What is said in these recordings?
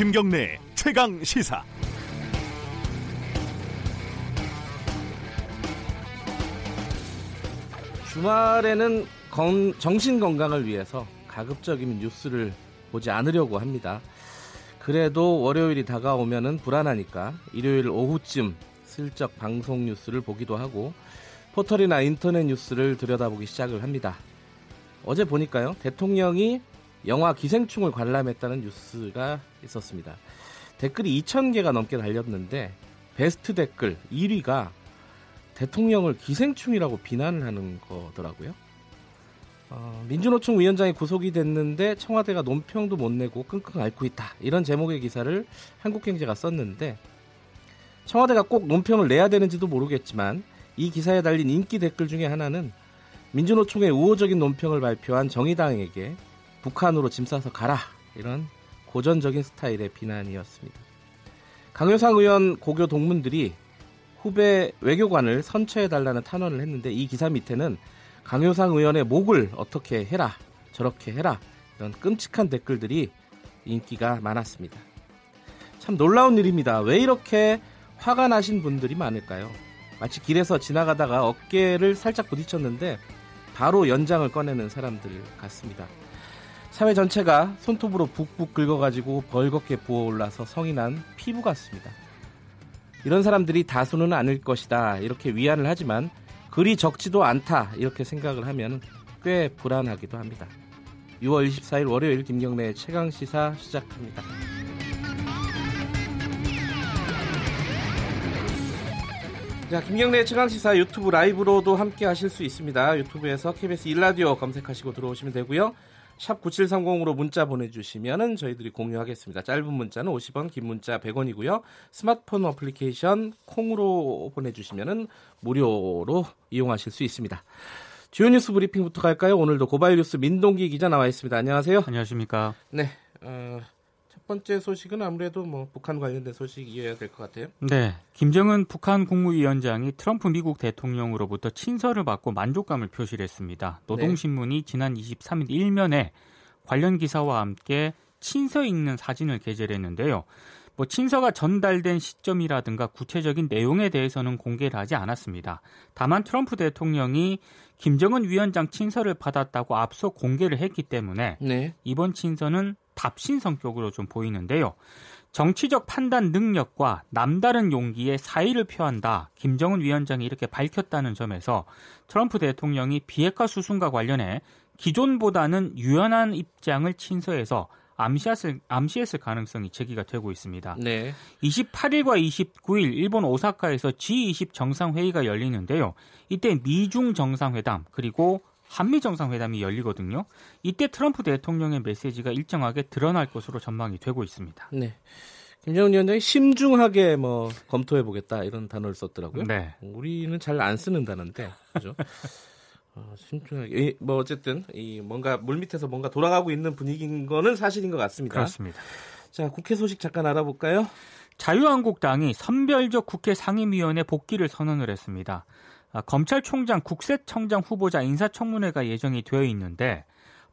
김경래 최강 시사. 주말에는 정신건강을 위해서 가급적이면 뉴스를 보지 않으려고 합니다. 그래도 월요일이 다가오면은 불안하니까 일요일 오후쯤 슬쩍 방송 뉴스를 보기도 하고 포털이나 인터넷 뉴스를 들여다보기 시작을 합니다. 어제 보니까요, 대통령이 영화 기생충을 관람했다는 뉴스가 있었습니다. 댓글이 2,000개가 넘게 달렸는데 베스트 댓글 1위가 대통령을 기생충이라고 비난을 하는 거더라고요. 민주노총 위원장이 구속이 됐는데 청와대가 논평도 못 내고 끙끙 앓고 있다, 이런 제목의 기사를 한국경제가 썼는데, 청와대가 꼭 논평을 내야 되는지도 모르겠지만 이 기사에 달린 인기 댓글 중에 하나는 민주노총의 우호적인 논평을 발표한 정의당에게 북한으로 짐 싸서 가라, 이런 고전적인 스타일의 비난이었습니다. 강효상 의원 고교 동문들이 후배 외교관을 선처해달라는 탄원을 했는데, 이 기사 밑에는 강효상 의원의 목을 어떻게 해라, 저렇게 해라, 이런 끔찍한 댓글들이 인기가 많았습니다. 참 놀라운 일입니다. 왜 이렇게 화가 나신 분들이 많을까요? 마치 길에서 지나가다가 어깨를 살짝 부딪혔는데 바로 연장을 꺼내는 사람들 같습니다. 사회 전체가 손톱으로 북북 긁어가지고 벌겋게 부어올라서 성이 난 피부 같습니다. 이런 사람들이 다수는 아닐 것이다, 이렇게 위안을 하지만 그리 적지도 않다, 이렇게 생각을 하면 꽤 불안하기도 합니다. 6월 24일 월요일 김경래의 최강시사 시작합니다. 자, 김경래의 최강시사 유튜브 라이브로도 함께 하실 수 있습니다. 유튜브에서 KBS 1라디오 검색하시고 들어오시면 되고요. 샵 9730으로 문자 보내주시면 저희들이 공유하겠습니다. 짧은 문자는 50원, 긴 문자 100원이고요. 스마트폰 어플리케이션 콩으로 보내주시면 무료로 이용하실 수 있습니다. 주요 뉴스 브리핑부터 갈까요? 오늘도 고발 뉴스 민동기 기자 나와 있습니다. 안녕하세요. 안녕하십니까. 네. 첫 번째 소식은 아무래도 북한 관련된 소식이어야 될 것 같아요. 네. 김정은 북한 국무위원장이 트럼프 미국 대통령으로부터 친서를 받고 만족감을 표시했습니다. 노동신문이 네, 지난 23일 일면에 관련 기사와 함께 친서 있는 사진을 게재를 했는데요. 친서가 전달된 시점이라든가 구체적인 내용에 대해서는 공개를 하지 않았습니다. 다만 트럼프 대통령이 김정은 위원장 친서를 받았다고 앞서 공개를 했기 때문에 네, 이번 친서는 답신 성격으로 좀 보이는데요. 정치적 판단 능력과 남다른 용기에 사의를 표한다, 김정은 위원장이 이렇게 밝혔다는 점에서 트럼프 대통령이 비핵화 수순과 관련해 기존보다는 유연한 입장을 친서에서 암시했을 가능성이 제기가 되고 있습니다. 네. 28일과 29일 일본 오사카에서 G20 정상회의가 열리는데요. 이때 미중 정상회담 그리고 한미 정상회담이 열리거든요. 이때 트럼프 대통령의 메시지가 일정하게 드러날 것으로 전망이 되고 있습니다. 네. 김정은 위원장이 심중하게 검토해보겠다, 이런 단어를 썼더라고요. 네. 우리는 잘 안 쓰는 단어인데, 그죠? 심중하게 어쨌든 뭔가 물밑에서 뭔가 돌아가고 있는 분위기인 거는 사실인 것 같습니다. 그렇습니다. 자, 국회 소식 잠깐 알아볼까요? 자유한국당이 선별적 국회 상임위원회 복귀를 선언을 했습니다. 검찰총장, 국세청장 후보자 인사청문회가 예정이 되어 있는데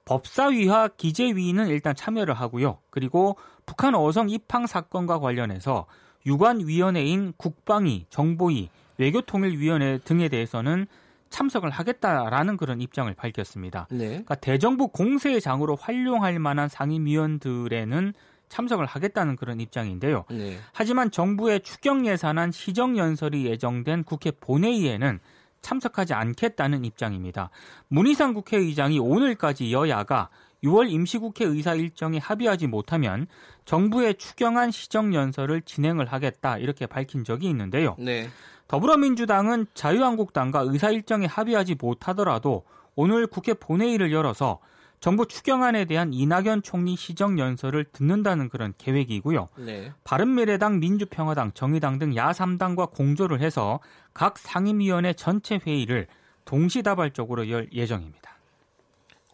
법사위와 기재위는 일단 참여를 하고요. 그리고 북한 어성 입항 사건과 관련해서 유관위원회인 국방위, 정보위, 외교통일위원회 등에 대해서는 참석을 하겠다라는 그런 입장을 밝혔습니다. 네. 그러니까 대정부 공세의 장으로 활용할 만한 상임위원들에는 참석을 하겠다는 그런 입장인데요. 네. 하지만 정부의 추경 예산안 시정연설이 예정된 국회 본회의에는 참석하지 않겠다는 입장입니다. 문희상 국회의장이 오늘까지 여야가 6월 임시국회 의사 일정에 합의하지 못하면 정부의 추경안 시정연설을 진행을 하겠다, 이렇게 밝힌 적이 있는데요. 네. 더불어민주당은 자유한국당과 의사 일정에 합의하지 못하더라도 오늘 국회 본회의를 열어서 정부 추경안에 대한 이낙연 총리 시정연설을 듣는다는 그런 계획이고요. 네. 바른미래당, 민주평화당, 정의당 등 야3당과 공조를 해서 각 상임위원회 전체 회의를 동시다발적으로 열 예정입니다.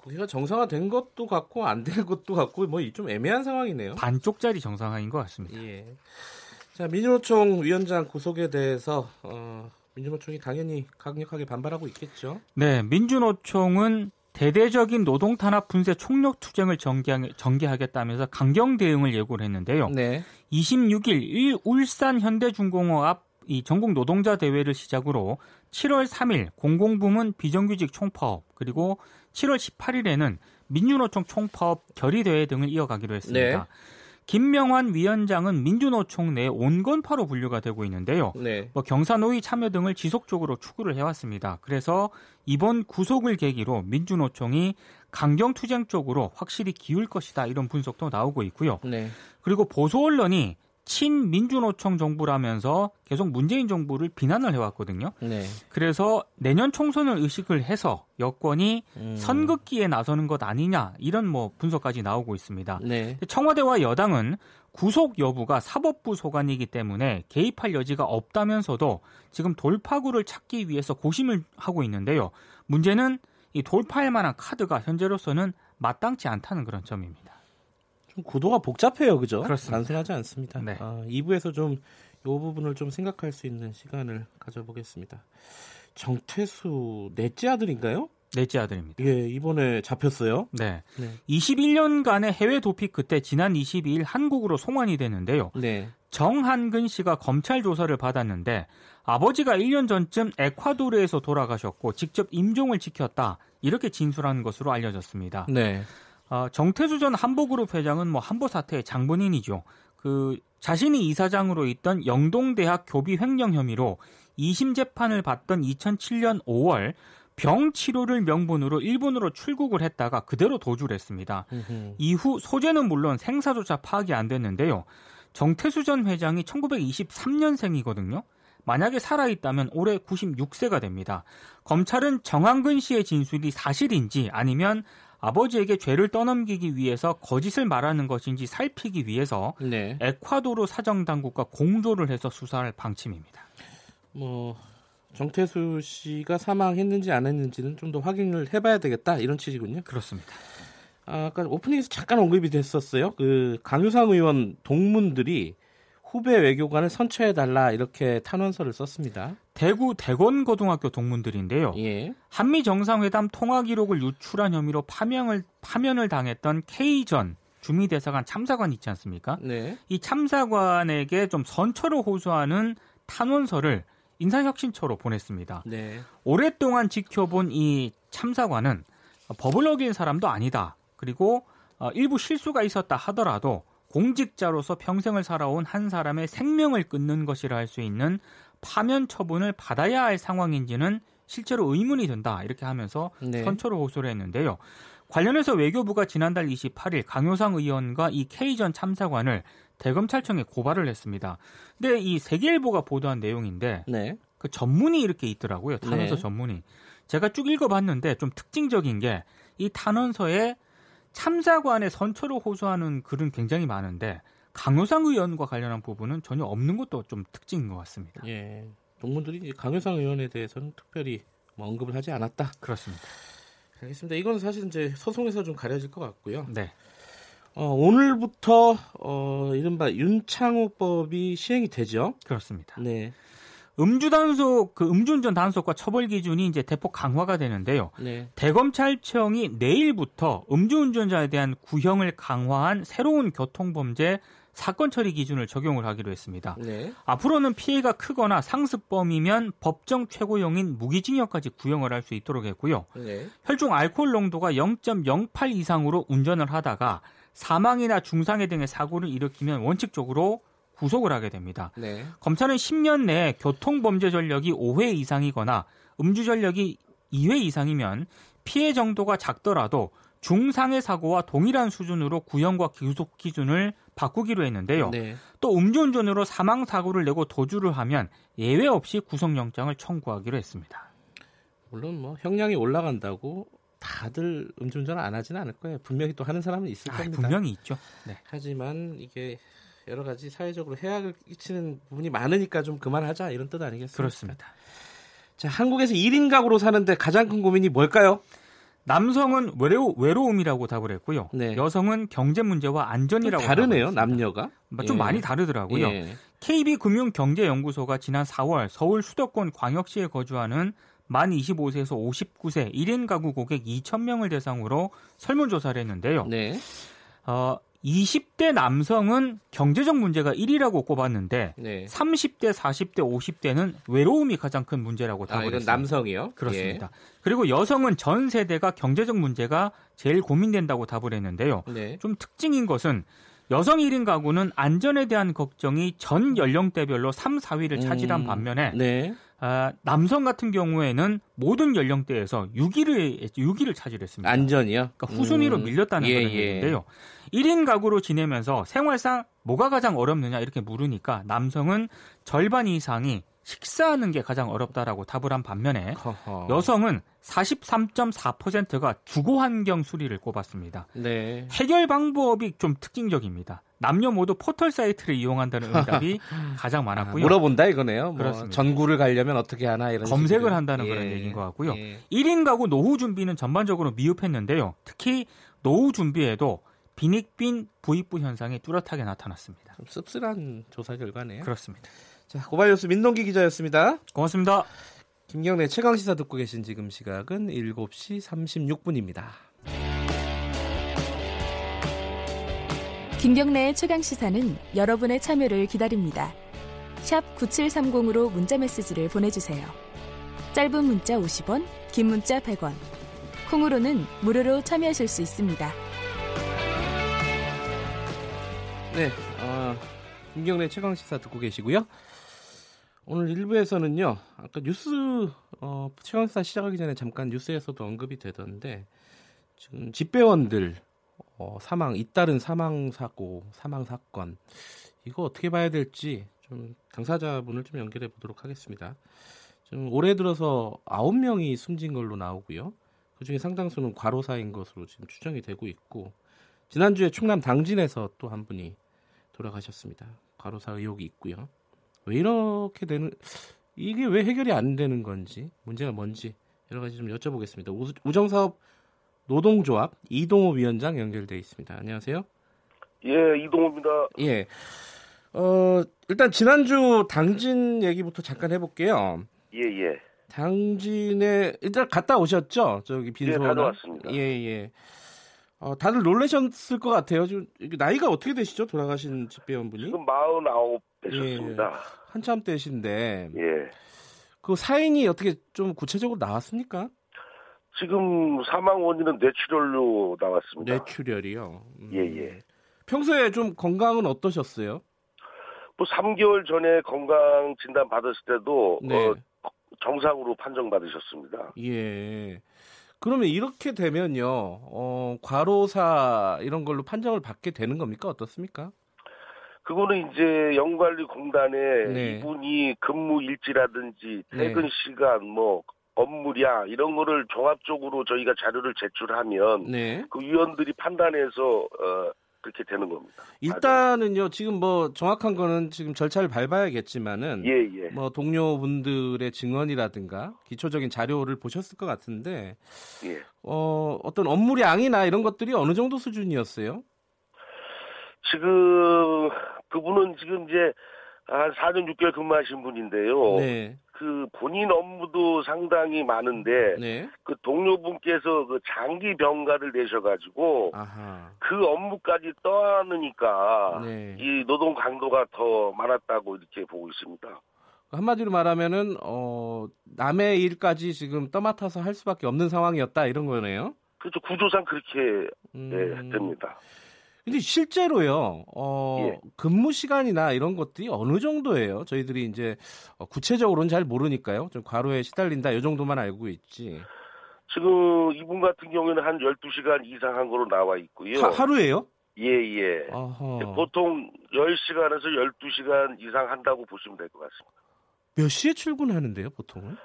국회가 정상화된 것도 같고 안 된 것도 같고 좀 애매한 상황이네요. 반쪽짜리 정상화인 것 같습니다. 예. 자, 민주노총 위원장 구속에 대해서 민주노총이 당연히 강력하게 반발하고 있겠죠. 네, 민주노총은 대대적인 노동 탄압 분쇄 총력 투쟁을 전개하겠다면서 강경 대응을 예고를 했는데요. 네. 26일 울산 현대중공업 앞 이 전국 노동자 대회를 시작으로 7월 3일 공공부문 비정규직 총파업, 그리고 7월 18일에는 민주노총 총파업 결의대회 등을 이어가기로 했습니다. 네. 김명환 위원장은 민주노총 내 온건파로 분류가 되고 있는데요. 네. 경사노위 참여 등을 지속적으로 추구를 해왔습니다. 그래서 이번 구속을 계기로 민주노총이 강경투쟁 쪽으로 확실히 기울 것이다, 이런 분석도 나오고 있고요. 네. 그리고 보수 언론이 친민주노총 정부라면서 계속 문재인 정부를 비난을 해왔거든요. 네. 그래서 내년 총선을 의식을 해서 여권이 선긋기에 나서는 것 아니냐, 이런 분석까지 나오고 있습니다. 네. 청와대와 여당은 구속 여부가 사법부 소관이기 때문에 개입할 여지가 없다면서도 지금 돌파구를 찾기 위해서 고심을 하고 있는데요. 문제는 이 돌파할 만한 카드가 현재로서는 마땅치 않다는 그런 점입니다. 좀 구도가 복잡해요, 그죠? 그렇습니다. 단순하지 않습니다. 네. 2부에서 좀 이 부분을 좀 생각할 수 있는 시간을 가져보겠습니다. 정태수 넷째 아들인가요? 넷째 아들입니다. 예, 이번에 잡혔어요. 네. 네. 21년간의 해외 도피 그때 지난 22일 한국으로 송환이 되는데요. 네. 정한근 씨가 검찰 조사를 받았는데 아버지가 1년 전쯤 에콰도르에서 돌아가셨고 직접 임종을 지켰다, 이렇게 진술한 것으로 알려졌습니다. 네. 정태수 전 한보그룹 회장은 한보 사태의 장본인이죠. 자신이 이사장으로 있던 영동대학 교비 횡령 혐의로 2심 재판을 받던 2007년 5월 병 치료를 명분으로 일본으로 출국을 했다가 그대로 도주를 했습니다. 이후 소재는 물론 생사조차 파악이 안 됐는데요. 정태수 전 회장이 1923년생이거든요. 만약에 살아있다면 올해 96세가 됩니다. 검찰은 정한근 씨의 진술이 사실인지 아니면 아버지에게 죄를 떠넘기기 위해서 거짓을 말하는 것인지 살피기 위해서 네. 에콰도르 사정당국과 공조를 해서 수사할 방침입니다. 정태수 씨가 사망했는지 안 했는지는 좀 더 확인을 해봐야 되겠다, 이런 취지군요. 그렇습니다. 아까 오프닝에서 잠깐 언급이 됐었어요. 강효상 의원 동문들이 후배 외교관을 선처해달라, 이렇게 탄원서를 썼습니다. 대구 대건고등학교 동문들인데요. 예. 한미정상회담 통화기록을 유출한 혐의로 파면을 당했던 K전 주미대사관 참사관 있지 않습니까? 네. 이 참사관에게 좀 선처를 호소하는 탄원서를 인사혁신처로 보냈습니다. 네. 오랫동안 지켜본 이 참사관은 법을 어긴 사람도 아니다. 그리고 일부 실수가 있었다 하더라도 공직자로서 평생을 살아온 한 사람의 생명을 끊는 것이라 할 수 있는 파면 처분을 받아야 할 상황인지는 실제로 의문이 된다, 이렇게 하면서 네. 선처를 호소를 했는데요. 관련해서 외교부가 지난달 28일 강효상 의원과 이 K전 참사관을 대검찰청에 고발을 했습니다. 근데 이 세계일보가 보도한 내용인데 네. 그 전문이 이렇게 있더라고요. 탄원서 네. 전문이. 제가 쭉 읽어봤는데 좀 특징적인 게 이 탄원서에 참사관의 선처를 호소하는 글은 굉장히 많은데 강효상 의원과 관련한 부분은 전혀 없는 것도 좀 특징인 것 같습니다. 예, 동문들이 강효상 의원에 대해서는 특별히 언급을 하지 않았다. 그렇습니다. 알겠습니다. 이건 사실 이제 소송에서 좀 가려질 것 같고요. 네. 오늘부터 이른바 윤창호법이 시행이 되죠. 그렇습니다. 네. 음주운전 단속과 처벌 기준이 이제 대폭 강화가 되는데요. 네. 대검찰청이 내일부터 음주운전자에 대한 구형을 강화한 새로운 교통범죄 사건 처리 기준을 적용을 하기로 했습니다. 네. 앞으로는 피해가 크거나 상습범이면 법정 최고형인 무기징역까지 구형을 할 수 있도록 했고요. 네. 혈중 알코올 농도가 0.08 이상으로 운전을 하다가 사망이나 중상해 등의 사고를 일으키면 원칙적으로 구속을 하게 됩니다. 네. 검찰은 10년 내에 교통범죄 전력이 5회 이상이거나 음주 전력이 2회 이상이면 피해 정도가 작더라도 중상해 사고와 동일한 수준으로 구형과 구속 기준을 바꾸기로 했는데요. 네. 또 음주운전으로 사망 사고를 내고 도주를 하면 예외 없이 구속영장을 청구하기로 했습니다. 물론 형량이 올라간다고 다들 음주운전 안 하지는 않을 거예요. 분명히 또 하는 사람은 있을 겁니다. 분명히 있죠. 네. 하지만 이게 여러 가지 사회적으로 해악을 끼치는 부분이 많으니까 좀 그만하자, 이런 뜻 아니겠습니까? 그렇습니다. 자, 한국에서 1인 가구로 사는데 가장 큰 고민이 뭘까요? 남성은 외로움이라고 답을 했고요. 네. 여성은 경제 문제와 안전이라고 다르네요, 남녀가. 좀 예. 많이 다르더라고요. 예. KB금융경제연구소가 지난 4월 서울 수도권 광역시에 거주하는 만 25세에서 59세 1인 가구 고객 2,000명을 대상으로 설문조사를 했는데요. 네. 20대 남성은 경제적 문제가 1위라고 꼽았는데 네. 30대, 40대, 50대는 외로움이 가장 큰 문제라고 답을 했습니다. 이건 남성이요? 그렇습니다. 예. 그리고 여성은 전 세대가 경제적 문제가 제일 고민된다고 답을 했는데요. 네. 좀 특징인 것은 여성 1인 가구는 안전에 대한 걱정이 전 연령대별로 3, 4위를 차지한 반면에 네. 남성 같은 경우에는 모든 연령대에서 6위를 차지했습니다. 안전이요? 그러니까 후순위로 밀렸다는 걸 얘기인데요. 1인 가구로 지내면서 생활상 뭐가 가장 어렵느냐 이렇게 물으니까 남성은 절반 이상이 식사하는 게 가장 어렵다라고 답을 한 반면에 여성은 43.4%가 주거 환경 수리를 꼽았습니다. 네. 해결 방법이 좀 특징적입니다. 남녀 모두 포털 사이트를 이용한다는 응답이 가장 많았고요. 물어본다 이거네요. 뭐 전구를 가려면 어떻게 하나 이런 검색을 식으로. 한다는 그런 얘기인 것 같고요. 1인 가구 노후 준비는 전반적으로 미흡했는데요. 특히 노후 준비에도 빈익빈 부익부 현상이 뚜렷하게 나타났습니다. 좀 씁쓸한 조사 결과네요. 그렇습니다. 자, 고발뉴스 민동기 기자였습니다. 고맙습니다. 김경래 최강시사 듣고 계신 지금 시각은 7시 36분입니다. 김경래의 최강시사는 여러분의 참여를 기다립니다. 샵 9730으로 문자메시지를 보내주세요. 짧은 문자 50원, 긴 문자 100원. 콩으로는 무료로 참여하실 수 있습니다. 네, 김경래 최강시사 듣고 계시고요. 오늘 1부에서는요. 아까 뉴스 최강시사 시작하기 전에 잠깐 뉴스에서도 언급이 되던데 지금 집배원들 사망 사건 이거 어떻게 봐야 될지 좀 당사자분을 좀 연결해 보도록 하겠습니다. 지금 올해 들어서 9명이 숨진 걸로 나오고요. 그중에 상당수는 과로사인 것으로 지금 추정이 되고 있고 지난주에 충남 당진에서 또 한 분이 돌아가셨습니다. 과로사 의혹이 있고요. 왜 이렇게 되는 이게 왜 해결이 안 되는 건지 문제가 뭔지 여러 가지 좀 여쭤보겠습니다. 우정사업 노동조합 이동호 위원장 연결돼 있습니다. 안녕하세요. 예, 이동호입니다. 예. 일단 지난주 당진 얘기부터 잠깐 해볼게요. 예, 예. 당진에 일단 갔다 오셨죠? 저기 빈소나. 예, 다녀왔습니다. 예, 예. 다들 놀라셨을 것 같아요. 지금 나이가 어떻게 되시죠? 돌아가신 집배원분이? 지금 49 되셨습니다. 예, 한참 되신데. 예. 그 사인이 어떻게 좀 구체적으로 나왔습니까? 지금 사망 원인은 뇌출혈로 나왔습니다. 뇌출혈이요? 예예. 평소에 좀 건강은 어떠셨어요? 뭐 3개월 전에 건강 진단 받았을 때도 네. 정상으로 판정받으셨습니다. 예. 그러면 이렇게 되면요, 과로사 이런 걸로 판정을 받게 되는 겁니까? 어떻습니까? 그거는 이제 영관리공단에 네. 이분이 근무 일지라든지 퇴근 네. 시간 뭐 업무량 이런 거를 종합적으로 저희가 자료를 제출하면 네. 그 위원들이 판단해서 그렇게 되는 겁니다. 일단은요 지금 뭐 정확한 거는 지금 절차를 밟아야겠지만은 예, 예. 뭐 동료분들의 증언이라든가 기초적인 자료를 보셨을 것 같은데 예. 어떤 업무량이나 이런 것들이 어느 정도 수준이었어요? 지금 그분은 지금 이제 한 4년 6개월 근무하신 분인데요. 네. 그 본인 업무도 상당히 많은데 네. 그 동료분께서 그 장기 병가를 내셔가지고 아하. 그 업무까지 떠안으니까 네. 이 노동 강도가 더 많았다고 이렇게 보고 있습니다. 한마디로 말하면은 남의 일까지 지금 떠맡아서 할 수밖에 없는 상황이었다 이런 거네요. 그렇죠. 구조상 그렇게 네, 됩니다. 근데 실제로요, 예. 근무 시간이나 이런 것들이 어느 정도예요? 저희들이 이제 구체적으로는 잘 모르니까요. 좀 과로에 시달린다, 이 정도만 알고 있지. 지금 이분 같은 경우에는 한 12시간 이상 한 거로 나와 있고요. 하루에요? 예, 예. 어허. 보통 10시간에서 12시간 이상 한다고 보시면 될 것 같습니다. 몇 시에 출근하는데요, 보통은?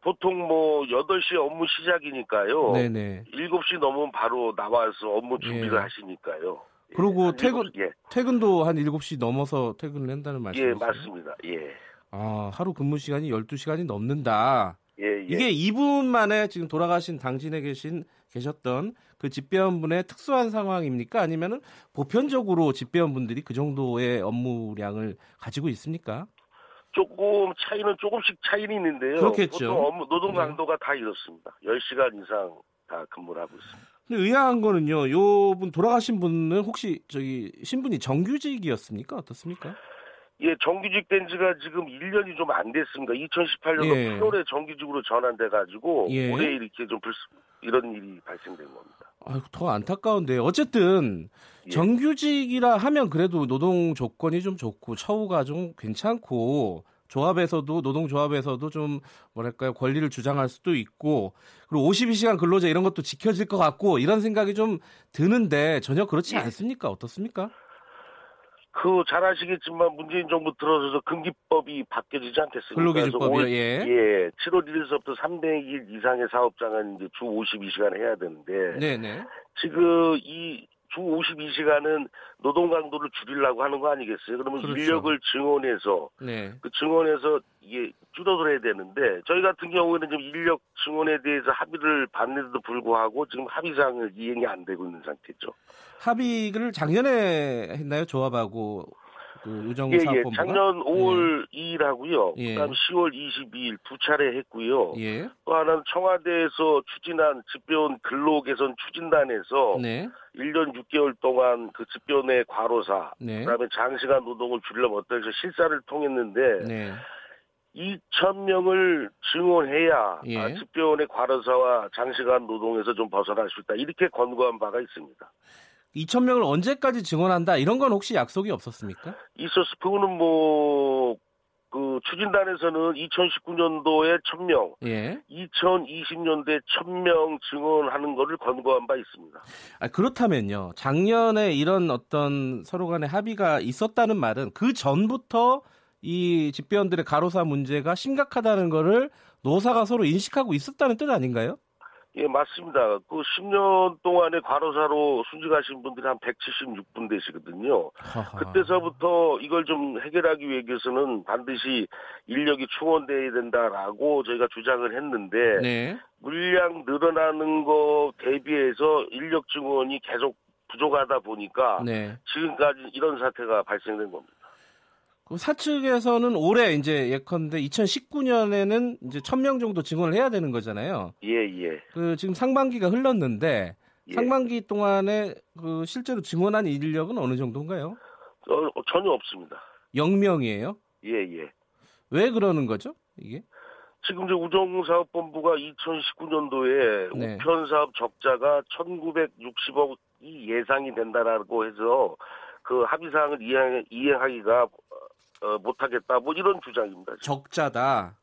보통 뭐 8시 업무 시작이니까요. 네네. 7시 넘으면 바로 나와서 업무 준비를 예. 하시니까요. 예, 그리고 퇴근도 한 7시 넘어서 퇴근을 한다는 말씀이시죠? 예, 맞습니다. 예. 아, 하루 근무 시간이 12시간이 넘는다. 예, 예. 이게 이분만의 지금 돌아가신 당진에 계셨던 그 집배원분의 특수한 상황입니까? 아니면은 보편적으로 집배원분들이 그 정도의 업무량을 가지고 있습니까? 조금 차이는 조금씩 차이는 있는데요. 그렇겠죠. 보통 업무, 노동 강도가 다 이렇습니다. 10시간 이상 다 근무를 하고 있습니다. 근데 의아한 거는요. 요분 돌아가신 분은 혹시 저기 신분이 정규직이었습니까? 어떻습니까? 예, 정규직 된 지가 지금 1년이 좀 안 됐습니다. 2018년도 8월에 정규직으로 전환돼 가지고 올해 이렇게 좀 이런 일이 발생된 겁니다. 아이고, 더 안타까운데. 어쨌든 정규직이라 하면 그래도 노동 조건이 좀 좋고 처우가 좀 괜찮고 조합에서도 노동조합에서도 좀 뭐랄까요, 권리를 주장할 수도 있고 그리고 52시간 근로제 이런 것도 지켜질 것 같고 이런 생각이 좀 드는데 전혀 그렇지 않습니까? 어떻습니까? 그 잘 아시겠지만 문재인 정부 들어서서 금기법이 바뀌어지지 않겠습니까? 근로기준법이요. 예, 7월 1일서부터 300일 이상의 사업장은 이제 주 52시간 해야 되는데 네네. 지금 이 주 52시간은 노동 강도를 줄이려고 하는 거 아니겠어요? 그러면 그렇죠. 인력을 증원해서 그 증원해서 이게 줄어들어야 되는데 저희 같은 경우에는 지금 인력 증원에 대해서 합의를 받는데도 불구하고 지금 합의사항을 이행이 안 되고 있는 상태죠. 합의를 작년에 했나요? 조합하고 그 의정사업본부가? 작년 5월 2일하고요. 그다음 10월 22일 두 차례 했고요. 또 하나는 청와대에서 추진한 집변 근로개선 추진단에서 1년 6개월 동안 그 집변의 과로사, 그다음에 장시간 노동을 줄이려면 어떨지 실사를 통했는데 2,000명을 증원해야 집변의 과로사와 장시간 노동에서 좀 벗어날 수 있다. 이렇게 권고한 바가 있습니다. 2,000명을 언제까지 증원한다 이런 건 혹시 약속이 없었습니까? 있었어. 그거는 그 추진단에서는 2019년도에 1,000명, 2020년도에 1,000명 증원하는 거를 권고한 바 있습니다. 아, 그렇다면요. 작년에 이런 어떤 서로 간의 합의가 있었다는 말은 그 전부터 이 집배원들의 가로사 문제가 심각하다는 거를 노사가 서로 인식하고 있었다는 뜻 아닌가요? 예, 맞습니다. 그 10년 동안의 과로사로 순직하신 분들이 한 176분 되시거든요. 그때서부터 이걸 좀 해결하기 위해서는 반드시 인력이 충원돼야 된다라고 저희가 주장을 했는데 물량 늘어나는 거 대비해서 인력 증원이 계속 부족하다 보니까 지금까지 이런 사태가 발생된 겁니다. 사측에서는 올해 이제 예컨대 2019년에는 이제 1,000명 정도 증원을 해야 되는 거잖아요. 그 지금 상반기가 흘렀는데 상반기 동안에 그 실제로 증원한 인력은 어느 정도인가요? 전혀 없습니다. 0명이에요? 왜 그러는 거죠? 이게? 지금 이제 우정사업본부가 2019년도에 우편사업 적자가 1,960억이 예상이 된다라고 해서 그 합의사항을 이행하기가 못하겠다, 뭐 이런 주장입니다. 지금. 적자다.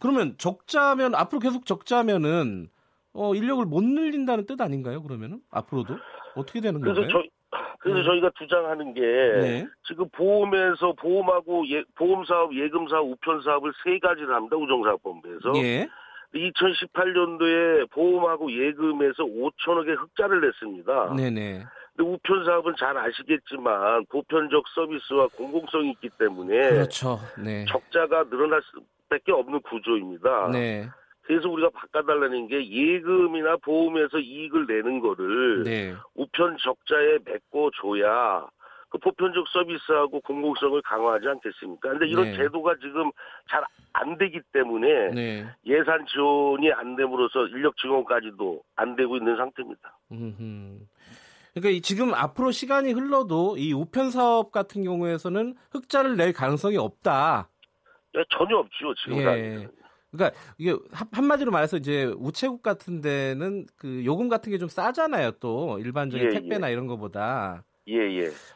그러면 적자면 앞으로 계속 적자면은 인력을 못 늘린다는 뜻 아닌가요? 그러면은 앞으로도 어떻게 되는 건가요? 그래서 저희가 주장하는 게 지금 보험에서 보험 사업, 예금 사업, 우편 사업을 세 가지를 합니다. 우정사업본부에서 2018년도에 보험하고 예금에서 5,000억의 흑자를 냈습니다. 우편 사업은 잘 아시겠지만 보편적 서비스와 공공성이 있기 때문에 적자가 늘어날 수밖에 없는 구조입니다. 그래서 우리가 바꿔달라는 게 예금이나 보험에서 이익을 내는 거를 우편 적자에 메꿔줘야 그 보편적 서비스하고 공공성을 강화하지 않겠습니까? 그런데 이런 제도가 지금 잘 안 되기 때문에 예산 지원이 안 됨으로써 인력 지원까지도 안 되고 있는 상태입니다. 그러니까 지금 앞으로 시간이 흘러도 이 우편 사업 같은 경우에서는 흑자를 낼 가능성이 없다. 전혀 없죠, 지금. 그러니까 이게 한마디로 말해서 이제 우체국 같은 데는 그 요금 같은 게 좀 싸잖아요, 또 일반적인 택배나 이런 거보다.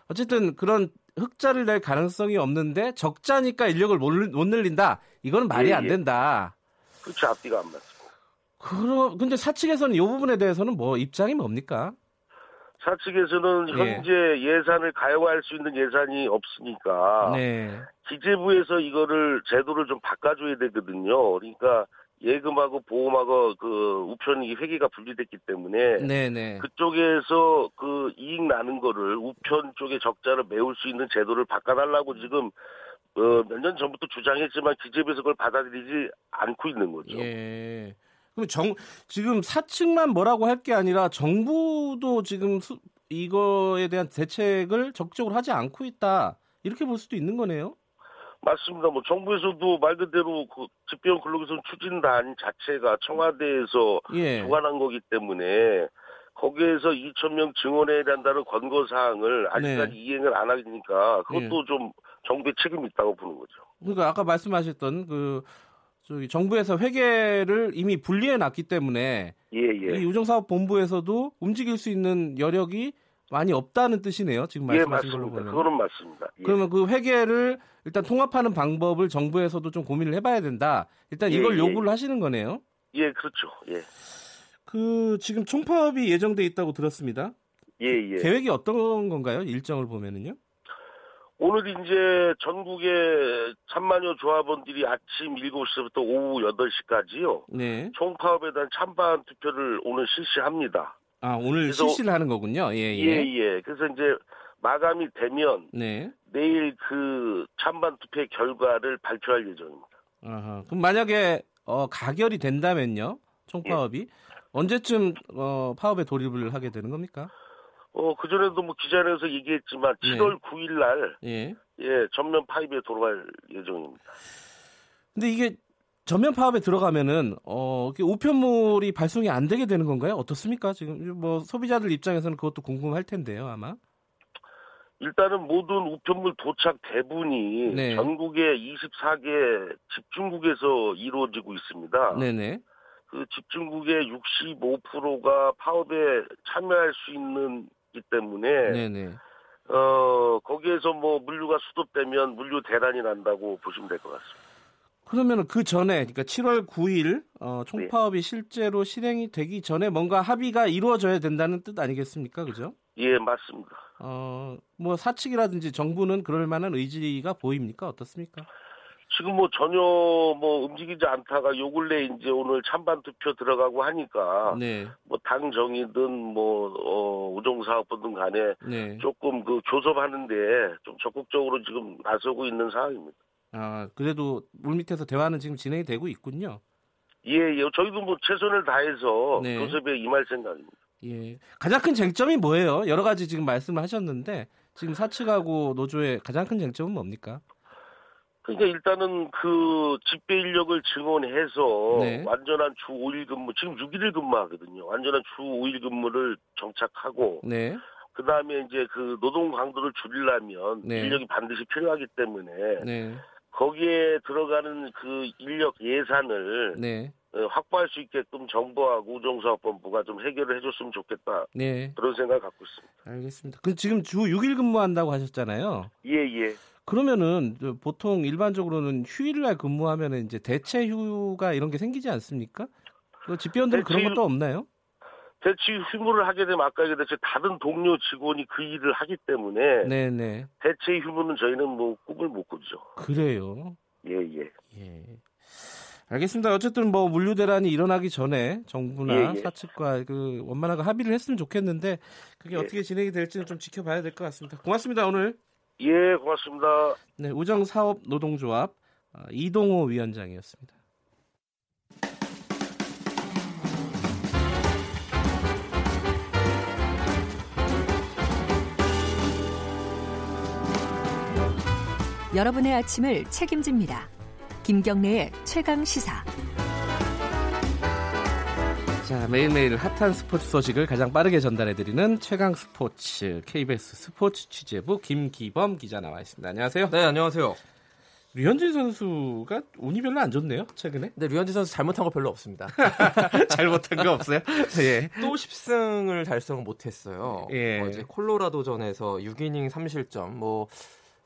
어쨌든 그런 흑자를 낼 가능성이 없는데 적자니까 인력을 못 늘린다. 이건 말이 안 된다. 그렇죠, 앞뒤가 안 맞습니다. 근데 사측에서는 이 부분에 대해서는 뭐 입장이 뭡니까? 사측에서는 현재 예산을 가용할 수 있는 예산이 없으니까 기재부에서 이거를 제도를 좀 바꿔줘야 되거든요. 그러니까 예금하고 보험하고 그 우편이 회계가 분리됐기 때문에 그쪽에서 그 이익 나는 거를 우편 쪽에 적자를 메울 수 있는 제도를 바꿔달라고 지금 몇 년 전부터 주장했지만 기재부에서 그걸 받아들이지 않고 있는 거죠. 그럼 지금 사측만 뭐라고 할 게 아니라 정부도 지금 이거에 대한 대책을 적극적으로 하지 않고 있다. 이렇게 볼 수도 있는 거네요. 맞습니다. 뭐 정부에서도 말 그대로 그 집행원 근로기준 추진단 자체가 청와대에서 주관한 거기 때문에 거기에서 2,000명 증원해야 한다는 권고사항을 아직까지 이행을 안 하니까 그것도 좀 정부의 책임이 있다고 보는 거죠. 그러니까 아까 말씀하셨던 그 저기 정부에서 회계를 이미 분리해 놨기 때문에 이 유정사업본부에서도 움직일 수 있는 여력이 많이 없다는 뜻이네요. 지금 말씀하신 걸로 보면. 그거는 맞습니다. 예. 그러면 그 회계를 일단 통합하는 방법을 정부에서도 좀 고민을 해봐야 된다. 일단 이걸 요구를 하시는 거네요. 예, 그렇죠. 예. 그 지금 총파업이 예정돼 있다고 들었습니다. 예. 계획이 어떤 건가요? 일정을 보면은요. 오늘 이제 전국의 참마녀 조합원들이 아침 7시부터 오후 8시까지요. 네. 총파업에 대한 찬반 투표를 오늘 실시합니다. 아, 오늘 실시를 하는 거군요. 그래서 이제 마감이 되면 내일 그 찬반 투표의 결과를 발표할 예정입니다. 아하. 그럼 만약에 가결이 된다면요, 총파업이 언제쯤 파업에 돌입을 하게 되는 겁니까? 그전에도 뭐 기자회견에서 얘기했지만 7월 9일 날 전면 파업에 들어갈 예정입니다. 근데 이게 전면 파업에 들어가면은 우편물이 발송이 안 되게 되는 건가요? 어떻습니까? 지금 뭐 소비자들 입장에서는 그것도 궁금할 텐데요, 아마. 일단은 모든 우편물 도착 대부분이 전국의 24개 집중국에서 이루어지고 있습니다. 네네. 그 집중국의 65%가 파업에 참여할 수 있기 때문에 거기에서 뭐 물류가 수급되면 물류 대란이 난다고 보시면 될 것 같습니다. 그러면 그 전에, 그러니까 7월 9일 총파업이 실제로 실행이 되기 전에 뭔가 합의가 이루어져야 된다는 뜻 아니겠습니까? 그죠? 예, 맞습니다. 뭐 사측이라든지 정부는 그럴 만한 의지가 보입니까? 어떻습니까? 지금 뭐 전혀 뭐 움직이지 않다가 요 근래 이제 오늘 찬반 투표 들어가고 하니까 뭐 당정이든 뭐 우정사업부든 간에 조금 그 교섭하는데 좀 적극적으로 지금 나서고 있는 상황입니다. 아, 그래도 물밑에서 대화는 지금 진행이 되고 있군요. 예. 저희도 뭐 최선을 다해서 교섭에 임할 생각입니다. 예. 가장 큰 쟁점이 뭐예요? 여러 가지 지금 말씀을 하셨는데 지금 사측하고 노조의 가장 큰 쟁점은 뭡니까? 그러니까 일단은 그 집배 인력을 증원해서 완전한 주 5일 근무, 지금 6일 근무하거든요. 완전한 주 5일 근무를 정착하고 그다음에 이제 그 노동 강도를 줄이려면 인력이 반드시 필요하기 때문에 거기에 들어가는 그 인력 예산을 확보할 수 있게끔 정부하고 우정사업본부가 좀 해결을 해줬으면 좋겠다. 그런 생각을 갖고 있습니다. 알겠습니다. 그 지금 주 6일 근무한다고 하셨잖아요. 예. 그러면은 보통 일반적으로는 휴일날 근무하면은 이제 대체 휴가 이런 게 생기지 않습니까? 집배원들은 그런 것도 없나요? 대체 휴무를 하게 되면 아까 얘기했듯이 다른 동료 직원이 그 일을 하기 때문에 대체 휴무는 저희는 뭐 꿈을 못 꾸죠. 그래요. 예. 알겠습니다. 어쨌든 뭐 물류 대란이 일어나기 전에 정부나 사측과 그 원만하게 합의를 했으면 좋겠는데 그게 어떻게 진행이 될지는 좀 지켜봐야 될 것 같습니다. 고맙습니다, 오늘. 예, 고맙습니다. 네, 우정사업 노동조합 이동호 위원장이었습니다. 여러분의 아침을 책임집니다. 김경래의 최강 시사. 자, 매일매일 핫한 스포츠 소식을 가장 빠르게 전달해드리는 최강 스포츠, KBS 스포츠 취재부 김기범 기자 나와 있습니다. 안녕하세요. 네, 안녕하세요. 류현진 선수가 운이 별로 안 좋네요, 최근에. 네, 류현진 선수 잘못한 거 별로 없습니다. 잘못한 거 없어요? 또 10승을 달성 못했어요. 이제 콜로라도전에서 6이닝 3실점, 뭐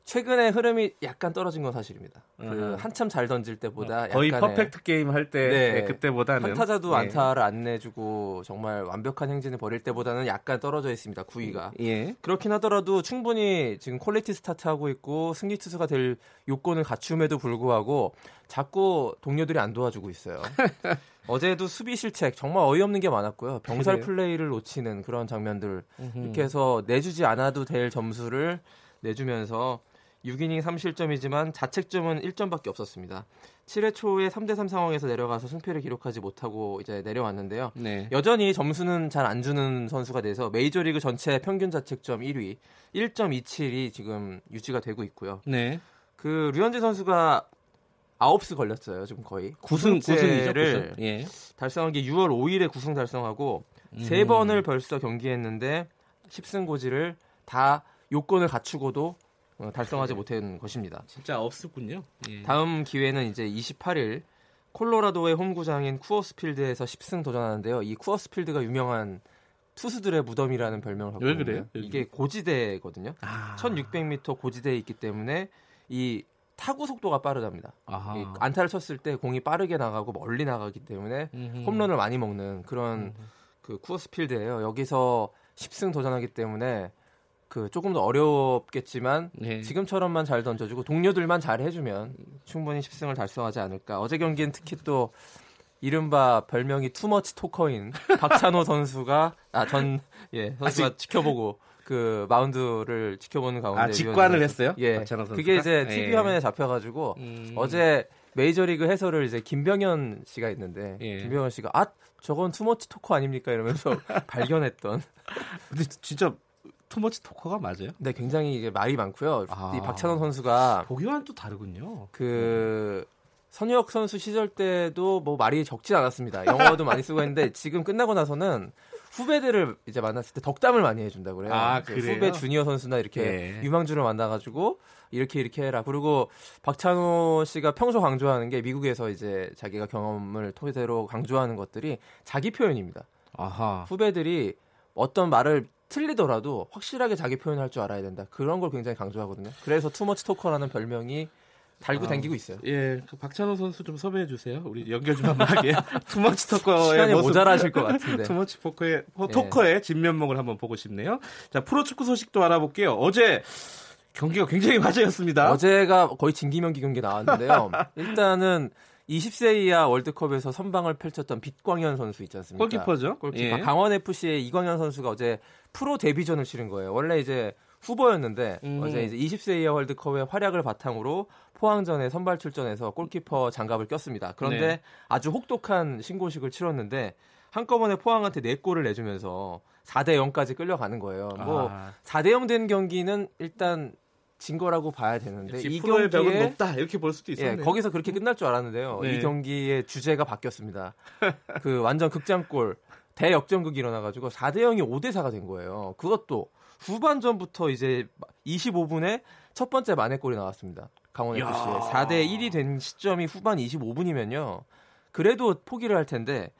최근에 흐름이 약간 떨어진 건 사실입니다. 그 한참 잘 던질 때보다 거의 약간의, 퍼펙트 게임 할 때 그때보다는 타자도 안타를 안 내주고 정말 완벽한 행진을 벌일 때보다는 약간 떨어져 있습니다. 9위가. 그렇긴 하더라도 충분히 지금 퀄리티 스타트하고 있고 승리 투수가 될 요건을 갖춤에도 불구하고 자꾸 동료들이 안 도와주고 있어요. 어제도 수비 실책 정말 어이없는 게 많았고요. 병살 플레이를 놓치는 그런 장면들. 이렇게 해서 내주지 않아도 될 점수를 내주면서 6이닝 3실점이지만 자책점은 1점밖에 없었습니다. 7회 초에 3대3 상황에서 내려가서 승패를 기록하지 못하고 이제 내려왔는데요. 여전히 점수는 잘 안 주는 선수가 돼서 메이저리그 전체 평균 자책점 1위 1.27이 지금 유지가 되고 있고요. 그 류현진 선수가 9수 걸렸어요. 지금 거의 9승. 예. 달성한 게 6월 5일에 9승 달성하고 3번을 벌써 경기했는데 10승 고지를 다 요건을 갖추고도 달성하지 못한 것입니다. 진짜 없었군요. 예. 다음 기회는 이제 28일 콜로라도의 홈구장인 쿠어스필드에서 10승 도전하는데요. 이 쿠어스필드가 유명한 투수들의 무덤이라는 별명을 받고 있는데요. 이게 고지대거든요. 1600m 고지대에 있기 때문에 이 타구 속도가 빠르답니다. 안타를 쳤을 때 공이 빠르게 나가고 멀리 나가기 때문에 홈런을 많이 먹는 그런 그 쿠어스필드예요. 여기서 10승 도전하기 때문에 그 조금 더 어렵겠지만 네. 지금처럼만 잘 던져주고 동료들만 잘 해주면 충분히 10승을 달성하지 않을까. 어제 경기는 특히 또 이른바 별명이 투머치 토커인 박찬호 선수가 선수가 지켜보고 그 마운드를 지켜보는 가운데 직관을 했어요. 예, 박찬호 선수가? 그게 이제 TV 화면에 잡혀가지고 어제 메이저리그 해설을 이제 김병현 씨가 있는데 김병현 씨가 저건 투머치 토커 아닙니까 이러면서 발견했던. 근데 진짜. 투머치 토커가 맞아요? 네, 굉장히 이게 말이 많고요. 이 박찬호 선수가 보기와는 또 다르군요. 그 선유혁 선수 시절 때도 뭐 말이 적지 않았습니다. 영어도 많이 쓰고 했는데 지금 끝나고 나서는 후배들을 이제 만났을 때 덕담을 많이 해준다고 그래요. 그래요? 후배 주니어 선수나 이렇게 유망주를 만나가지고 이렇게 해라. 그리고 박찬호 씨가 평소 강조하는 게 미국에서 이제 자기가 경험을 토대로 강조하는 것들이 자기 표현입니다. 후배들이 어떤 말을 틀리더라도 확실하게 자기 표현을 할 줄 알아야 된다. 그런 걸 굉장히 강조하거든요. 그래서 투머치 토커라는 별명이 달고 다니고 있어요. 예, 그 박찬호 선수 좀 섭외해 주세요. 우리 연결 좀 한번 하게. 투머치 토커의 시간이 모자라실 것 같은데. 투머치 토커의 진면목을 한번 보고 싶네요. 자, 프로축구 소식도 알아볼게요. 어제 경기가 굉장히 화제였습니다. 어제가 거의 진기명기 경기 나왔는데요. 일단은 20세 이하 월드컵에서 선방을 펼쳤던 빛광현 선수 있지 않습니까? 골키퍼죠. 골키퍼. 예. 강원FC의 이광연 선수가 어제 프로 데뷔전을 치른 거예요. 원래 이제 후보였는데 어제 이제 20세 이하 월드컵의 활약을 바탕으로 포항전에 선발 출전해서 골키퍼 장갑을 꼈습니다. 그런데 아주 혹독한 신고식을 치렀는데 한꺼번에 포항한테 4골을 내주면서 4-0까지 끌려가는 거예요. 뭐 4-0 된 경기는 일단 진 거라고 봐야 되는데 이 경기의 벽은 높다 이렇게 볼 수도 있어요. 예, 거기서 그렇게 끝날 줄 알았는데요. 이 경기의 주제가 바뀌었습니다. 그 완전 극장골 대역전극이 일어나가지고 4-0이 5-4가 된 거예요. 그것도 후반전부터 이제 25분에 첫 번째 만회골이 나왔습니다. 강원FC의 4-1이 된 시점이 후반 25분이면요. 그래도 포기를 할 텐데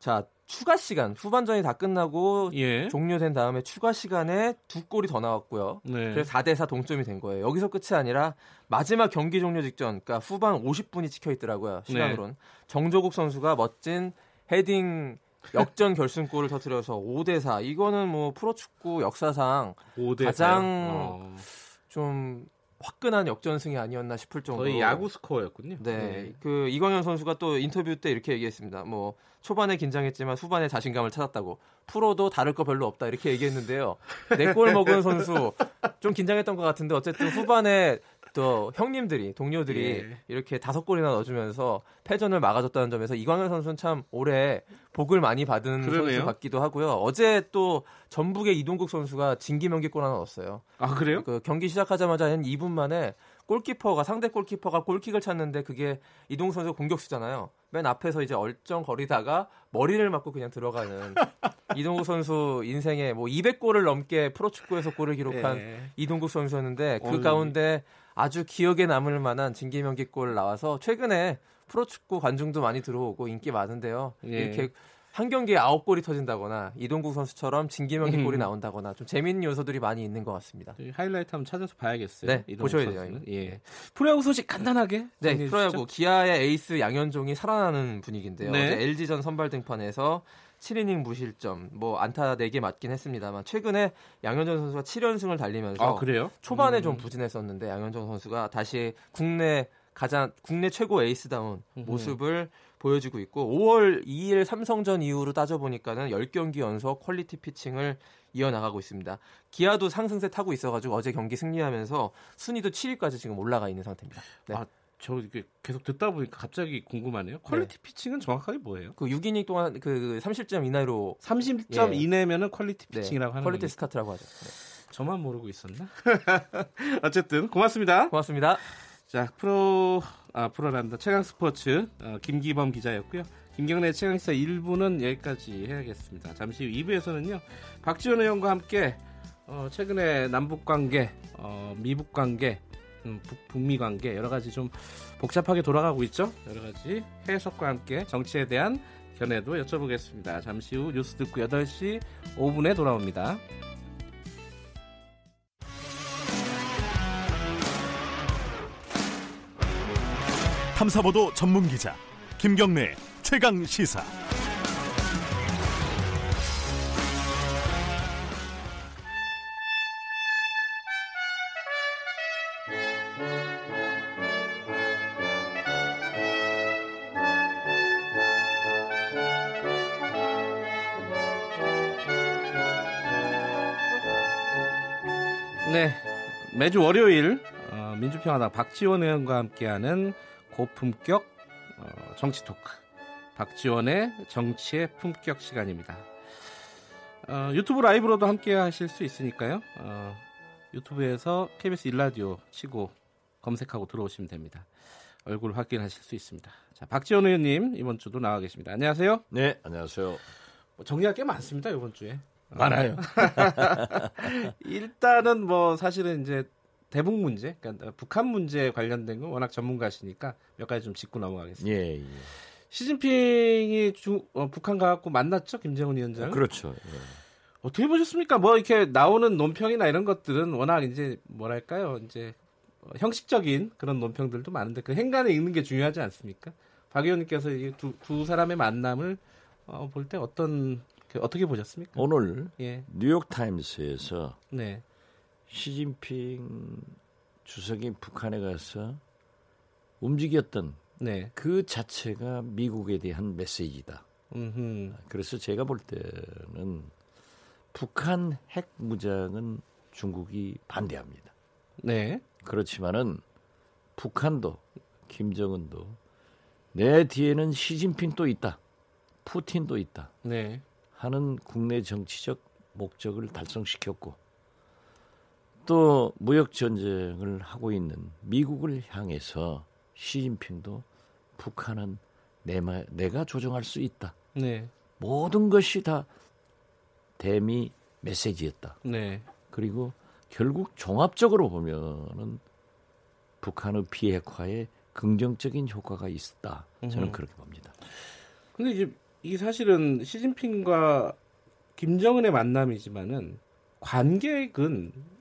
자 추가 시간 후반전이 다 끝나고 종료된 다음에 추가 시간에 2골이 더 나왔고요. 그래서 4-4 동점이 된 거예요. 여기서 끝이 아니라 마지막 경기 종료 직전 그러니까 후반 50분이 찍혀있더라고요. 시간으론. 정조국 선수가 멋진 헤딩 역전 결승골을 터뜨려서 5-4 이거는 뭐 프로축구 역사상 가장 좀 화끈한 역전승이 아니었나 싶을 정도로 거의 야구 스코어였군요. 네, 그 이광현 선수가 또 인터뷰 때 이렇게 얘기했습니다. 뭐 초반에 긴장했지만 후반에 자신감을 찾았다고. 프로도 다를 거 별로 없다 이렇게 얘기했는데요. 4골 먹은 선수 좀 긴장했던 것 같은데 어쨌든 후반에 또 형님들이 동료들이 이렇게 5골이나 넣어주면서 패전을 막아줬다는 점에서 이광현 선수는 참 올해 복을 많이 받은 선수 같기도 하고요. 어제 또 전북의 이동국 선수가 진기명기골 하나 넣었어요. 그래요? 그 경기 시작하자마자 한 2분 만에 골키퍼가 상대 골키퍼가 골킥을 찼는데 그게 이동국 선수 공격수잖아요. 맨 앞에서 이제 얼쩡거리다가 머리를 맞고 그냥 들어가는 이동국 선수 인생에 뭐 200골을 넘게 프로축구에서 골을 기록한 이동국 선수였는데 그 가운데 아주 기억에 남을 만한 진기명기골 나와서 최근에 프로축구 관중도 많이 들어오고 인기 많은데요. 이렇게 한 경기에 9골이 터진다거나 이동국 선수처럼 진기명기골이 나온다거나 좀 재미있는 요소들이 많이 있는 것 같습니다. 하이라이트 한번 찾아서 봐야겠어요. 네, 보셔야 돼요. 예. 프로야구 소식 간단하게. 네, 프로야구 기아의 에이스 양현종이 살아나는 분위기인데요. 어제 LG전 선발 등판에서 7이닝 무실점, 뭐 안타 4개 맞긴 했습니다만 최근에 양현종 선수가 7연승을 달리면서 초반에 좀 부진했었는데 양현종 선수가 다시 국내 최고 에이스다운 모습을 보여주고 있고 5월 2일 삼성전 이후로 따져보니까는 10경기 연속 퀄리티 피칭을 이어나가고 있습니다. 기아도 상승세 타고 있어가지고 어제 경기 승리하면서 순위도 7위까지 지금 올라가 있는 상태입니다. 네. 저 이렇게 계속 듣다 보니까 갑자기 궁금하네요. 퀄리티 피칭은 정확하게 뭐예요? 그 6이닝 동안 그 30점 이내로 30점 이내면은 퀄리티 피칭이라고 하는 퀄리티 스타트라고 하죠. 저만 모르고 있었나? 어쨌든 고맙습니다. 자, 프로란다. 최강 스포츠 김기범 기자였고요. 김경래 최강 시사 1부는 여기까지 해야겠습니다. 잠시 후 2부에서는요. 박지원 의원과 함께 최근에 남북 관계, 미북 관계, 북미 관계 여러 가지 좀 복잡하게 돌아가고 있죠. 여러 가지 해석과 함께 정치에 대한 견해도 여쭤보겠습니다. 잠시 후 뉴스 듣고 8시 5분에 돌아옵니다. 탐사보도 전문기자 김경래 최강시사. 네, 매주 월요일 민주평화당 박지원 의원과 함께하는 고품격 정치 토크, 박지원의 정치의 품격 시간입니다. 유튜브 라이브로도 함께 하실 수 있으니까요. 유튜브에서 KBS 일라디오 치고 검색하고 들어오시면 됩니다. 얼굴 확인하실 수 있습니다. 자, 박지원 의원님 이번 주도 나와 계십니다. 안녕하세요. 네, 안녕하세요. 정리할 게 많습니다. 이번 주에 많아요. 일단은 뭐 사실은 이제 대북 문제, 그러니까 북한 문제에 관련된 건 워낙 전문가시니까 몇 가지 좀 짚고 넘어가겠습니다. 예, 예. 시진핑이 북한 가서 만났죠, 김정은 위원장. 그렇죠. 예. 어떻게 보셨습니까? 뭐 이렇게 나오는 논평이나 이런 것들은 워낙 이제 뭐랄까요, 이제 형식적인 그런 논평들도 많은데 그 행간에 읽는 게 중요하지 않습니까? 박 의원님께서 이 두 사람의 만남을 볼 때 어떻게 보셨습니까? 오늘 예. 뉴욕 타임스에서. 네. 시진핑 주석이 북한에 가서 움직였던 네. 그 자체가 미국에 대한 메시지다. 그래서 제가 볼 때는 북한 핵 무장은 중국이 반대합니다. 네. 그렇지만은 북한도 김정은도 내 뒤에는 시진핑도 있다, 푸틴도 있다 네. 하는 국내 정치적 목적을 달성시켰고 또 무역전쟁을 하고 있는 미국을 향해서 시진핑도 북한은 내가 조정할 수 있다. 네. 모든 것이 다 대미 메시지였다. 네. 그리고 결국 종합적으로 보면은 북한의 비핵화에 긍정적인 효과가 있었다. 저는 그렇게 봅니다. 근데 이제 이 사실은 시진핑과 김정은의 만남이지만은 관객은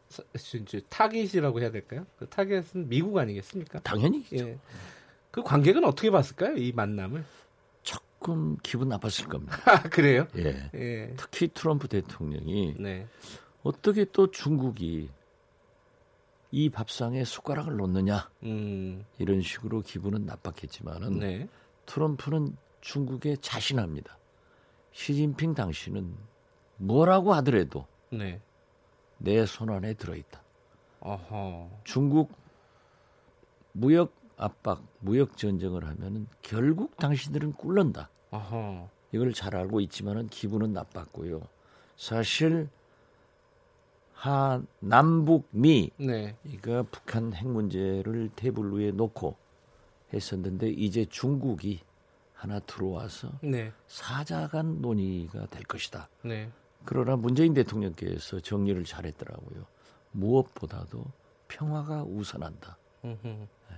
타깃이라고 해야 될까요? 그 타깃은 미국 아니겠습니까? 당연히죠. 예. 그 관객은 어떻게 봤을까요? 이 만남을 조금 기분 나빴을 겁니다. 그래요? 예. 예. 특히 트럼프 대통령이 네. 어떻게 또 중국이 이 밥상에 숟가락을 놓느냐 이런 식으로 기분은 나빴겠지만은 네. 트럼프는 중국에 자신합니다. 시진핑 당신은 뭐라고 하더라도. 네. 내 손안에 들어있다. 어허. 중국 무역 압박, 무역 전쟁을 하면은 결국 당신들은 꿇는다. 어허. 이걸 잘 알고 있지만은 기분은 나빴고요. 사실 남북미 네. 이거 북한 핵 문제를 테이블 위에 놓고 했었는데 이제 중국이 하나 들어와서 네. 사자간 논의가 될 것이다. 네. 그러나 문재인 대통령께서 정리를 잘했더라고요. 무엇보다도 평화가 우선한다.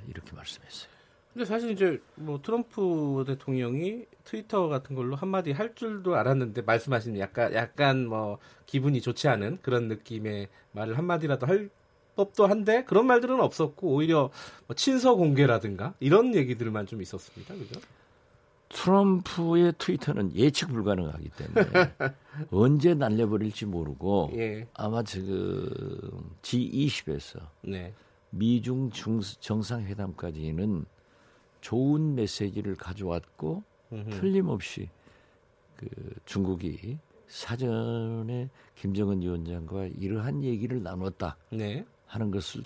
이렇게 말씀했어요. 근데 사실 이제 뭐 트럼프 대통령이 트위터 같은 걸로 한마디 할 줄도 알았는데 말씀하신 약간 뭐 기분이 좋지 않은 그런 느낌의 말을 한마디라도 할 법도 한데 그런 말들은 없었고 오히려 뭐 친서 공개라든가 이런 얘기들만 좀 있었습니다. 그죠? 트럼프의 트위터는 예측 불가능하기 때문에 언제 날려버릴지 모르고 예. 아마 지금 G20에서 네. 미중 정상회담까지는 좋은 메시지를 가져왔고 틀림없이 그 중국이 사전에 김정은 위원장과 이러한 얘기를 나눴다 네. 하는 것을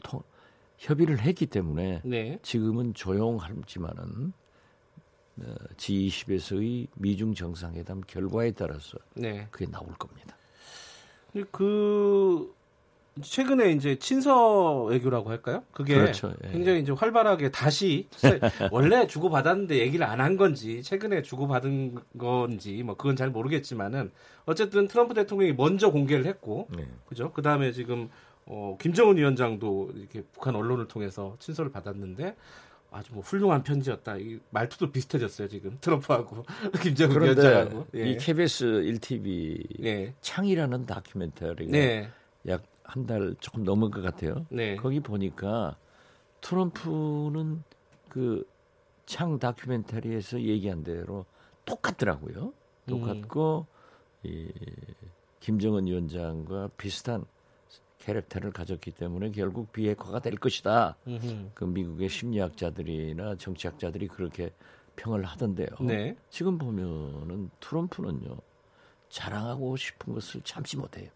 협의를 했기 때문에 네. 지금은 조용하지만은 G20에서의 미중 정상회담 결과에 따라서 네. 그게 나올 겁니다. 그 최근에 이제 친서 외교라고 할까요? 그게 그렇죠. 예. 굉장히 이제 활발하게 다시 원래 주고 받았는데 얘기를 안 한 건지 최근에 주고 받은 건지 뭐 그건 잘 모르겠지만은 어쨌든 트럼프 대통령이 먼저 공개를 했고 네. 그죠? 그 다음에 지금 김정은 위원장도 이렇게 북한 언론을 통해서 친서를 받았는데. 아주 뭐 훌륭한 편지였다. 이 말투도 비슷해졌어요 지금 트럼프하고 김정은 위원장하고. 예. 이 KBS 1TV 네. 창이라는 다큐멘터리가 네. 약 한 달 조금 넘은 것 같아요. 네. 거기 보니까 트럼프는 그 창 다큐멘터리에서 얘기한 대로 똑같더라고요. 똑같고 이 김정은 위원장과 비슷한. 캐릭터를 가졌기 때문에 결국 비핵화가 될 것이다. 그 미국의 심리학자들이나 정치학자들이 그렇게 평을 하던데요. 네. 지금 보면은 트럼프는요 자랑하고 싶은 것을 참지 못해요.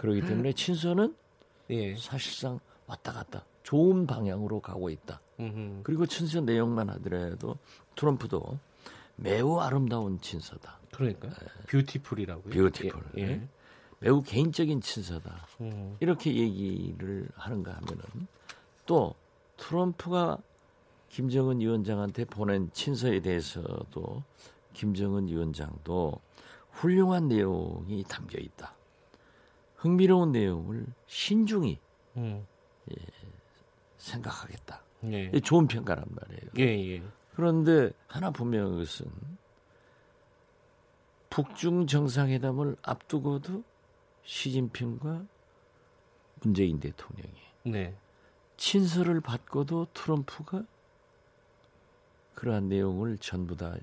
그렇기 때문에 친서는 예. 사실상 왔다 갔다 좋은 방향으로 가고 있다. 그리고 친서 내용만 하더라도 트럼프도 매우 아름다운 친서다. 그러니까 네. 뷰티풀이라고요. 뷰티풀. 예. 예. 매우 개인적인 친서다. 이렇게 얘기를 하는가 하면은 또 트럼프가 김정은 위원장한테 보낸 친서에 대해서도 김정은 위원장도 훌륭한 내용이 담겨 있다. 흥미로운 내용을 신중히 예, 생각하겠다. 예. 좋은 평가란 말이에요. 예, 예. 그런데 하나 분명한 것은 북중 정상회담을 앞두고도 시진핑과 문재인 대통령이 네. 친서를 받고도 트럼프가 그러한 내용을 전부 다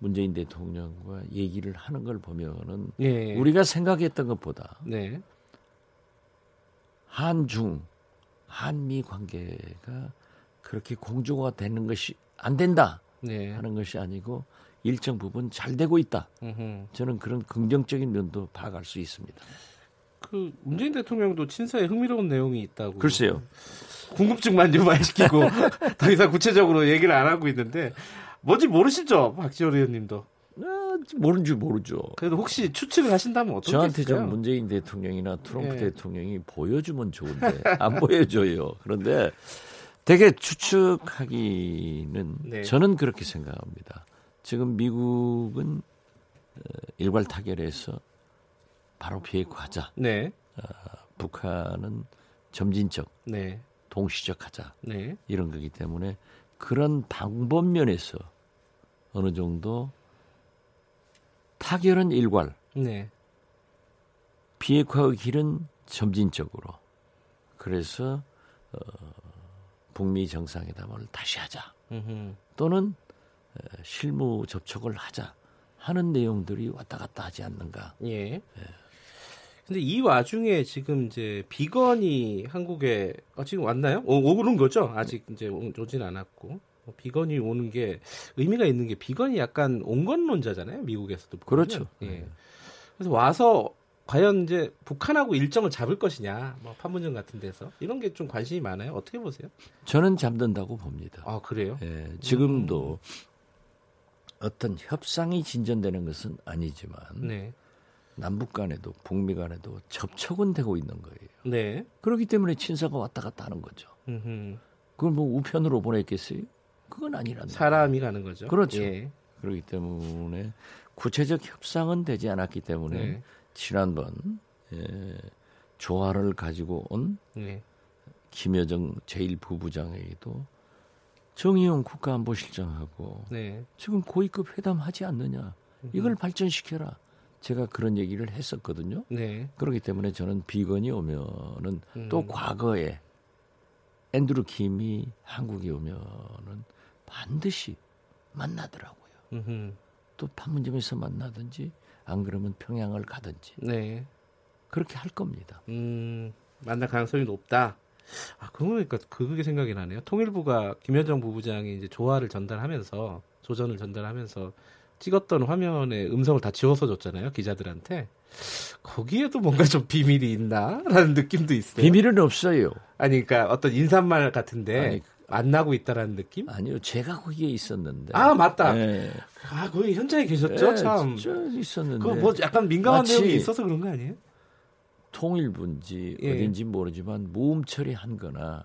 문재인 대통령과 얘기를 하는 걸 보면은 네. 우리가 생각했던 것보다 네. 한중, 한미 관계가 그렇게 공조가 되는 것이 안 된다 네. 하는 것이 아니고 일정 부분 잘 되고 있다. 저는 그런 긍정적인 면도 파악할 수 있습니다. 그 문재인 대통령도 친서에 흥미로운 내용이 있다고. 글쎄요. 궁금증만 유발시키고 더 이상 구체적으로 얘기를 안 하고 있는데 뭔지 모르시죠? 박지원 의원님도. 모르는 줄 모르죠. 그래도 혹시 추측을 하신다면 어떻게 저한테 좀 문재인 대통령이나 트럼프 예. 대통령이 보여주면 좋은데 안 보여줘요. 그런데 되게 추측하기는 네. 저는 그렇게 생각합니다. 지금 미국은 일괄 타결해서 바로 비핵화하자. 네. 북한은 점진적, 네. 동시적하자. 네. 이런 거기 때문에 그런 방법 면에서 어느 정도 타결은 일괄, 네. 비핵화의 길은 점진적으로. 그래서 북미 정상회담을 다시 하자. 또는 실무 접촉을 하자 하는 내용들이 왔다 갔다 하지 않는가. 예. 근데 이 와중에 지금 이제 비건이 한국에 지금 왔나요? 오는 거죠? 아직 이제 오진 않았고 비건이 오는 게 의미가 있는 게 비건이 약간 온건론자잖아요, 미국에서도. 보면. 그렇죠. 예. 그래서 와서 과연 이제 북한하고 일정을 잡을 것이냐, 뭐 판문점 같은 데서 이런 게 좀 관심이 많아요. 어떻게 보세요? 저는 잠든다고 봅니다. 아 그래요? 예, 지금도. 어떤 협상이 진전되는 것은 아니지만 네. 남북 간에도 북미 간에도 접촉은 되고 있는 거예요. 네. 그렇기 때문에 친서가 왔다 갔다 하는 거죠. 그걸 뭐 우편으로 보냈겠어요? 그건 아니란 말이에요. 사람이라는 거죠. 그렇죠. 예. 그렇기 때문에 구체적 협상은 되지 않았기 때문에 네. 지난번 조화를 가지고 온 네. 김여정 제1부부장에게도 정의용 국가안보실장하고 네. 지금 고위급 회담하지 않느냐. 이걸 발전시켜라. 제가 그런 얘기를 했었거든요. 네. 그렇기 때문에 저는 비건이 오면은 또 과거에 앤드루 킴이 한국에 오면은 반드시 만나더라고요. 또 판문점에서 만나든지 안 그러면 평양을 가든지. 네. 그렇게 할 겁니다. 만날 가능성이 높다. 아, 그러니까 그게 생각이 나네요. 통일부가 김여정 부부장이 이제 조화를 전달하면서 조전을 전달하면서 찍었던 화면에 음성을 다 지워서 줬잖아요, 기자들한테. 거기에도 뭔가 좀 비밀이 있나라는 느낌도 있어요. 비밀은 없어요. 아니, 그러니까 어떤 인사말 같은데 아니, 안 나고 있다라는 느낌? 아니요, 제가 거기에 있었는데. 아, 맞다. 네. 아, 거기 현장에 계셨죠, 네, 참. 있었는데. 그 뭐 약간 민감한 내용이 있어서 그런 거 아니에요? 통일부인지 어딘지 모르지만 무음 처리한 거나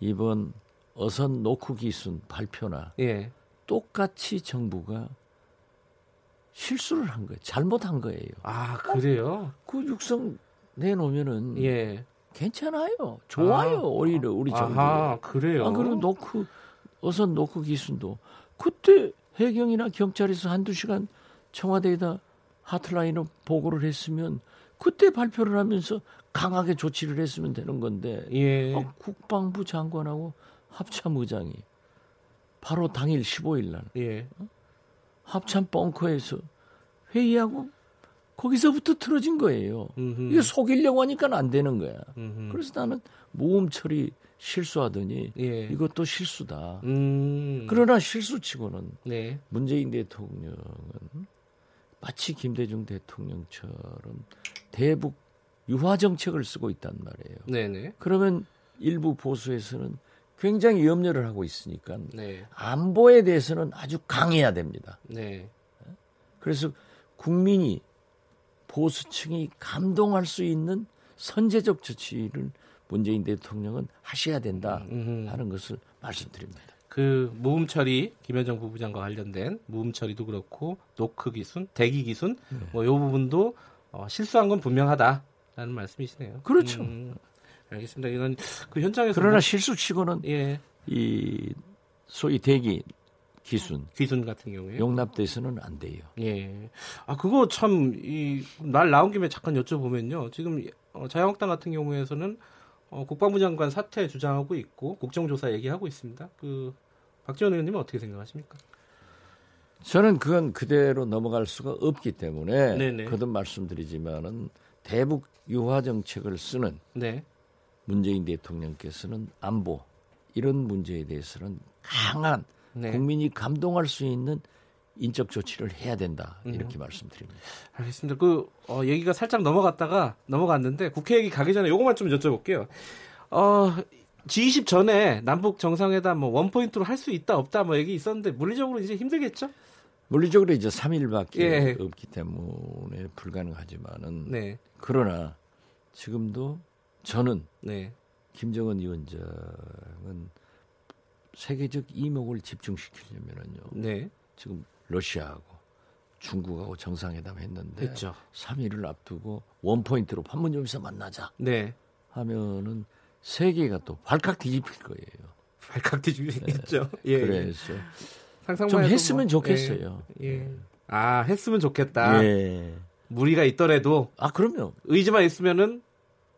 이번 어선 노크 기순 발표나 똑같이 정부가 실수를 한 거예요. 잘못한 거예요. 아, 그래요? 그 육성 내놓으면은 괜찮아요. 좋아요. 아, 오히려 우리 정부. 아, 그래요. 아, 그리고 노크 어선 노크 기순도 그때 해경이나 경찰에서 한두 시간 청와대에다 하트라인으로 보고를 했으면 그때 발표를 하면서 강하게 조치를 했으면 되는 건데 국방부 장관하고 합참의장이 바로 당일 15일 날 합참 벙커에서 회의하고 거기서부터 틀어진 거예요. 이게 속이려고 하니까 안 되는 거야. 그래서 나는 모음 처리 실수하더니 이것도 실수다. 그러나 실수치고는 문재인 대통령은 마치 김대중 대통령처럼 대북 유화 정책을 쓰고 있단 말이에요. 네네. 그러면 일부 보수에서는 굉장히 염려를 하고 있으니까 안보에 대해서는 아주 강해야 됩니다. 네. 그래서 국민이 보수층이 감동할 수 있는 선제적 조치를 문재인 대통령은 하셔야 된다 하는 것을 말씀드립니다. 그 무음 처리 김여정 부부장과 관련된 무음 처리도 그렇고 노크 기순, 대기 기순 뭐 요 부분도 실수한 건 분명하다라는 말씀이시네요. 그렇죠. 알겠습니다. 이건 그 현장에서 그러나 뭐, 실수치고는 이 소위 대기 기순 같은 경우에 용납돼서는 안 돼요. 예. 아 그거 참 이 말 나온 김에 잠깐 여쭤보면요. 지금 자유한국당 같은 경우에서는 국방부 장관 사퇴 주장하고 있고 국정조사 얘기하고 있습니다. 그 박지원 의원님은 어떻게 생각하십니까? 저는 그건 그대로 넘어갈 수가 없기 때문에 거듭 말씀드리지만은 대북 유화 정책을 쓰는 문재인 대통령께서는 안보 이런 문제에 대해서는 강한 국민이 감동할 수 있는 인적 조치를 해야 된다 이렇게 말씀드립니다. 알겠습니다. 그 얘기가 살짝 넘어갔는데 국회 얘기 가기 전에 요거만 좀 여쭤볼게요. G20 전에 남북 정상회담 뭐 원포인트로 할 수 있다 없다 뭐 얘기 있었는데 물리적으로 이제 힘들겠죠? 물리적으로 이제 3일밖에 없기 때문에 불가능하지만은 그러나 지금도 저는 김정은 위원장은 세계적 이목을 집중시키려면은요. 지금 러시아하고 중국하고 정상회담 했는데 3일을 앞두고 원포인트로 판문점에서 만나자 하면은 세계가 또 발칵 뒤집힐 거예요. 발칵 뒤집히겠죠. 그래서 좀 했으면 좋겠어요. 아 했으면 좋겠다. 무리가 있더라도 아 그럼요. 의지만 있으면은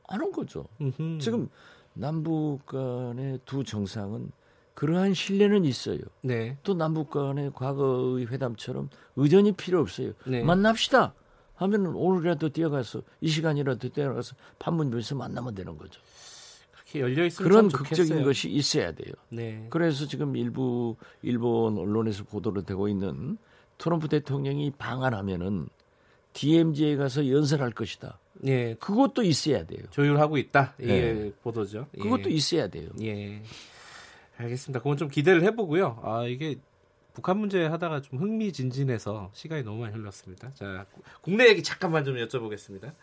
안 온 거죠. 지금 남북 간의 두 정상은 그러한 신뢰는 있어요. 또 남북 간의 과거의 회담처럼 의전이 필요 없어요. 만납시다 하면 오늘이라도 뛰어가서 이 시간이라도 뛰어가서 판문점에서 만나면 되는 거죠. 그렇게 열려 있으면 그런 극적인 좋겠어요. 것이 있어야 돼요. 그래서 지금 일부 일본 언론에서 보도로 되고 있는 트럼프 대통령이 방한하면은 DMZ에 가서 연설할 것이다. 그것도 있어야 돼요. 조율하고 있다. 보도죠. 그것도 있어야 돼요. 알겠습니다. 그건 좀 기대를 해보고요. 아 이게 북한 문제 하다가 좀 흥미진진해서 시간이 너무 많이 흘렀습니다. 자 국내 얘기 잠깐만 좀 여쭤보겠습니다.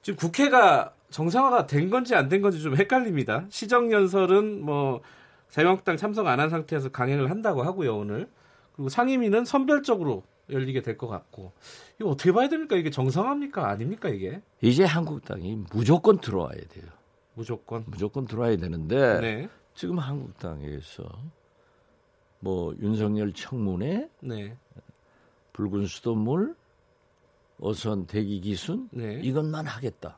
지금 국회가 정상화가 된 건지 안 된 건지 좀 헷갈립니다. 시정연설은 뭐 자유한국당 참석 안 한 상태에서 강행을 한다고 하고요 오늘. 그리고 상임위는 선별적으로 열리게 될 것 같고 이거 어떻게 봐야 됩니까? 이게 정상화입니까? 아닙니까 이게? 이제 한국당이 무조건 들어와야 돼요. 무조건 들어와야 되는데. 지금 한국당에서 뭐 윤석열 청문회, 붉은 수돗물, 어선 대기 기순 이것만 하겠다.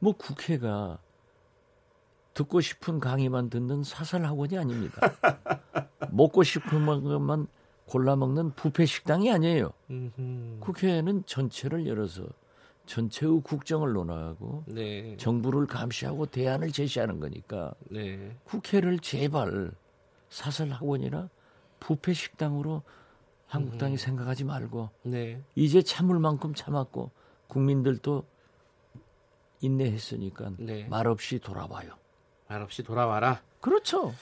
뭐 국회가 듣고 싶은 강의만 듣는 사설학원이 아닙니다. 먹고 싶은 것만 골라 먹는 뷔페 식당이 아니에요. 국회는 전체를 열어서 전체의 국정을 논하고 정부를 감시하고 대안을 제시하는 거니까 국회를 제발 사설학원이나 뷔페 식당으로 한국당이 생각하지 말고 이제 참을 만큼 참았고 국민들도 인내했으니까 말없이 돌아와라. 그렇죠.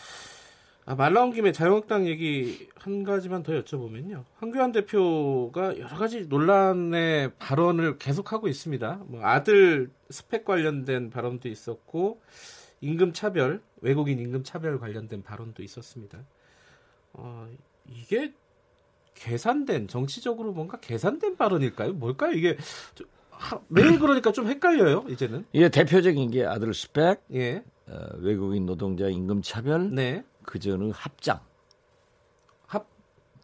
아, 말 나온 김에 자유한국당 얘기 한 가지만 더 여쭤보면요. 황교안 대표가 여러 가지 논란의 발언을 계속하고 있습니다. 뭐 아들 스펙 관련된 발언도 있었고 임금 차별, 외국인 임금 차별 관련된 발언도 있었습니다. 이게 계산된, 정치적으로 뭔가 계산된 발언일까요? 뭘까요? 이게 매일 그러니까 좀 헷갈려요, 이제는. 이게 대표적인 게 아들 스펙, 예. 외국인 노동자 임금 차별, 네. 그 전에 합장,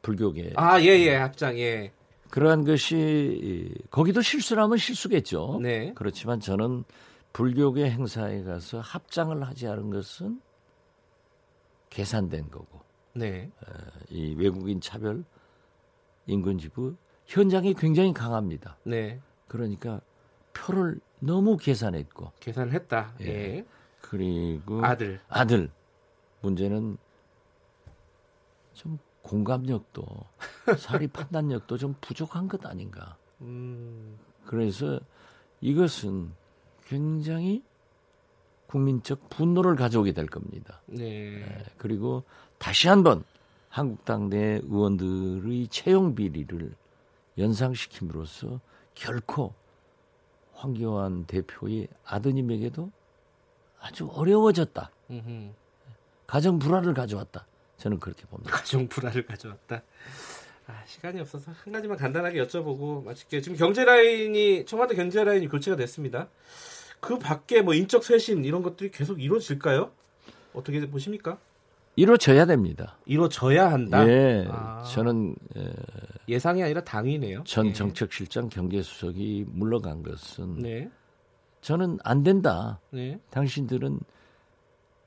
불교계. 아, 예, 합장, 예. 그러한 것이 거기도 실수라면 실수겠죠. 네. 그렇지만 저는 불교계 행사에 가서 합장을 하지 않은 것은 계산된 거고. 네. 이 외국인 차별 인근지부 현장이 굉장히 강합니다. 네. 그러니까 표를 너무 계산했고. 계산을 했다. 예. 예. 그리고 아들. 문제는 좀 공감력도 사리 판단력도 좀 부족한 것 아닌가. 그래서 이것은 굉장히 국민적 분노를 가져오게 될 겁니다. 네. 예. 그리고 다시 한번 한국당 내 의원들의 채용 비리를 연상시킴으로써 결코 황교안 대표의 아드님에게도 아주 어려워졌다. 가정 불화를 가져왔다. 저는 그렇게 봅니다. 가정 불화를 가져왔다. 아, 시간이 없어서 한 가지만 간단하게 여쭤보고 마칠게요. 지금 경제라인이 청와대 경제라인이 교체가 됐습니다. 그 밖에 뭐 인적 쇄신 이런 것들이 계속 이루어질까요? 어떻게 보십니까? 이루어져야 됩니다. 이루어져야 한다. 예, 아. 저는 예상이 아니라 당이네요. 전 예. 정책실장 경제수석이 물러간 것은 네. 저는 안 된다. 네. 당신들은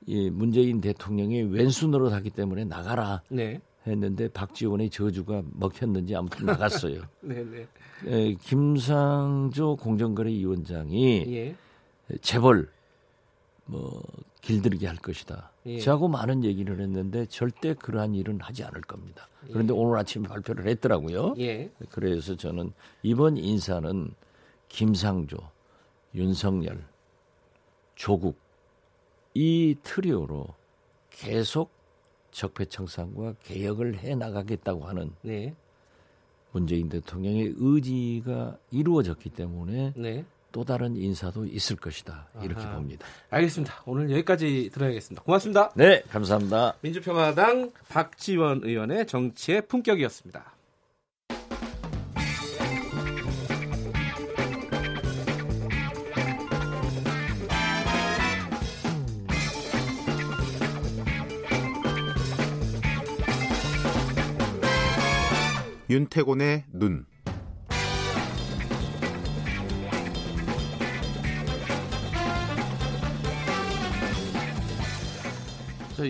이 문재인 대통령이 왼수노로 하기 때문에 나가라 네. 했는데 박지원의 저주가 먹혔는지 아무튼 나갔어요. 네네. 에, 김상조 공정거래위원장이 예. 재벌 뭐 길들이게 할 것이다. 예. 저하고 많은 얘기를 했는데 절대 그러한 일은 하지 않을 겁니다. 그런데 예. 오늘 아침에 발표를 했더라고요. 예. 그래서 저는 이번 인사는 김상조, 윤석열, 조국 이 트리오로 계속 적폐청산과 개혁을 해나가겠다고 하는 네. 문재인 대통령의 의지가 이루어졌기 때문에 네. 또 다른 인사도 있을 것이다. 이렇게 아하. 봅니다. 알겠습니다. 오늘 여기까지 들어야겠습니다. 고맙습니다. 네, 감사합니다. 민주평화당 박지원 의원의 정치의 품격이었습니다. 윤태곤의 눈. 자,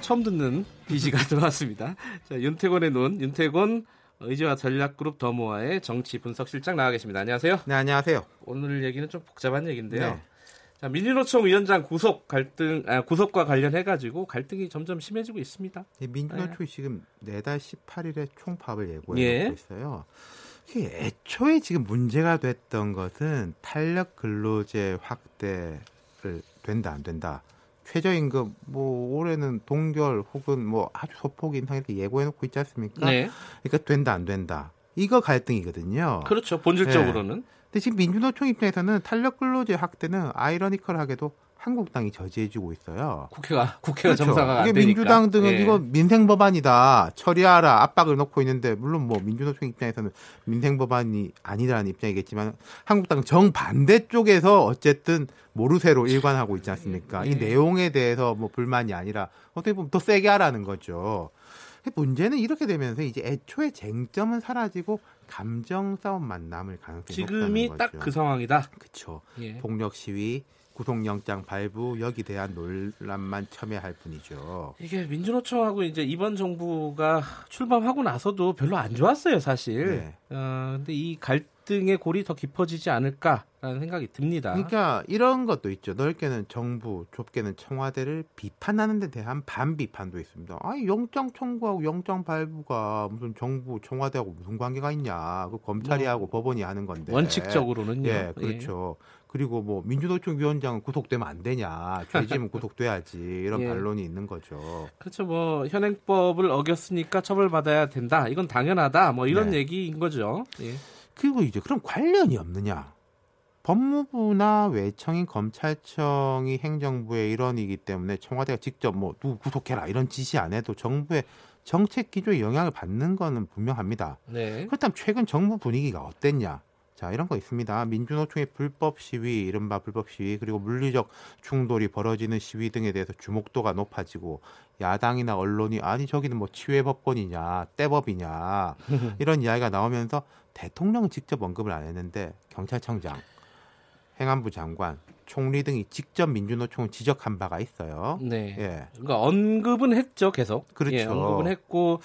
처음 듣는 BG가 들어왔습니다. 자, 윤태곤의 눈, 윤태곤 의제와 전략그룹 더모아의 정치 분석실장 나와 계십니다. 안녕하세요. 네, 안녕하세요. 오늘 얘기는 좀 복잡한 얘기인데요. 네. 자, 민주노총 위원장 구속과 관련해가지고 갈등이 점점 심해지고 있습니다. 네, 민주노총이 지금 내달 18일에 총파업을 예고하고 예. 있어요. 애초에 지금 문제가 됐던 것은 탄력 근로제 확대를 된다 안 된다. 최저임금 뭐 올해는 동결 혹은 뭐 아주 소폭 인상 이렇게 예고해놓고 있지 않습니까? 네. 그러니까 된다 안 된다. 이거 갈등이거든요. 그렇죠. 본질적으로는. 네. 근데 지금 민주노총 입장에서는 탄력 근로제 확대는 아이러니컬하게도 한국당이 저지해주고 있어요. 국회가 그렇죠. 정상화가 안 되니까. 민주당 등은 예. 이거 민생 법안이다 처리하라 압박을 놓고 있는데 물론 뭐 민주노총 입장에서는 민생 법안이 아니라는 입장이겠지만 한국당은 정 반대 쪽에서 어쨌든 모르쇠로 일관하고 있지 않습니까? 예. 이 내용에 대해서 뭐 불만이 아니라 어떻게 보면 더 세게 하라는 거죠. 문제는 이렇게 되면서 이제 애초에 쟁점은 사라지고 감정 싸움만 남을 가능성이 높다는 거죠. 지금이 딱 그 상황이다. 그렇죠. 예. 폭력 시위, 구속영장 발부 여기 대한 논란만 첨예할 뿐이죠. 이게 민주노총하고 이제 이번 정부가 출범하고 나서도 별로 안 좋았어요, 사실. 그런데 네. 이 갈등 갈등의 골이 더 깊어지지 않을까라는 생각이 듭니다. 그러니까 이런 것도 있죠. 넓게는 정부, 좁게는 청와대를 비판하는 데 대한 반비판도 있습니다. 아니, 영장 청구하고 영장 발부가 무슨 정부, 청와대하고 무슨 관계가 있냐. 그 검찰이 하고 법원이 하는 건데. 원칙적으로는요. 예, 그렇죠. 예. 그리고 뭐 민주노총 위원장은 구속되면 안 되냐. 죄지면 구속돼야지. 이런 예. 반론이 있는 거죠. 그렇죠. 뭐 현행법을 어겼으니까 처벌받아야 된다. 이건 당연하다. 뭐 이런 네. 얘기인 거죠. 예. 그리고 이제 그럼 관련이 없느냐. 법무부나 외청인 검찰청이 행정부의 일원이기 때문에 청와대가 직접 뭐 누구 구속해라 이런 지시 안 해도 정부의 정책 기조에 영향을 받는 거는 분명합니다. 네. 그렇다면 최근 정부 분위기가 어땠냐. 자, 이런 거 있습니다. 민주노총의 불법 시위, 이른바 불법 시위, 그리고 물리적 충돌이 벌어지는 시위 등에 대해서 주목도가 높아지고 야당이나 언론이 아니 저기는 뭐 치외법권이냐, 떼법이냐 이런 이야기가 나오면서 대통령은 직접 언급을 안 했는데 경찰청장, 행안부 장관, 총리 등이 직접 민주노총을 지적한 바가 있어요. 네. 예. 그러니까 언급은 했죠, 계속. 그렇죠. 예, 언급은 했고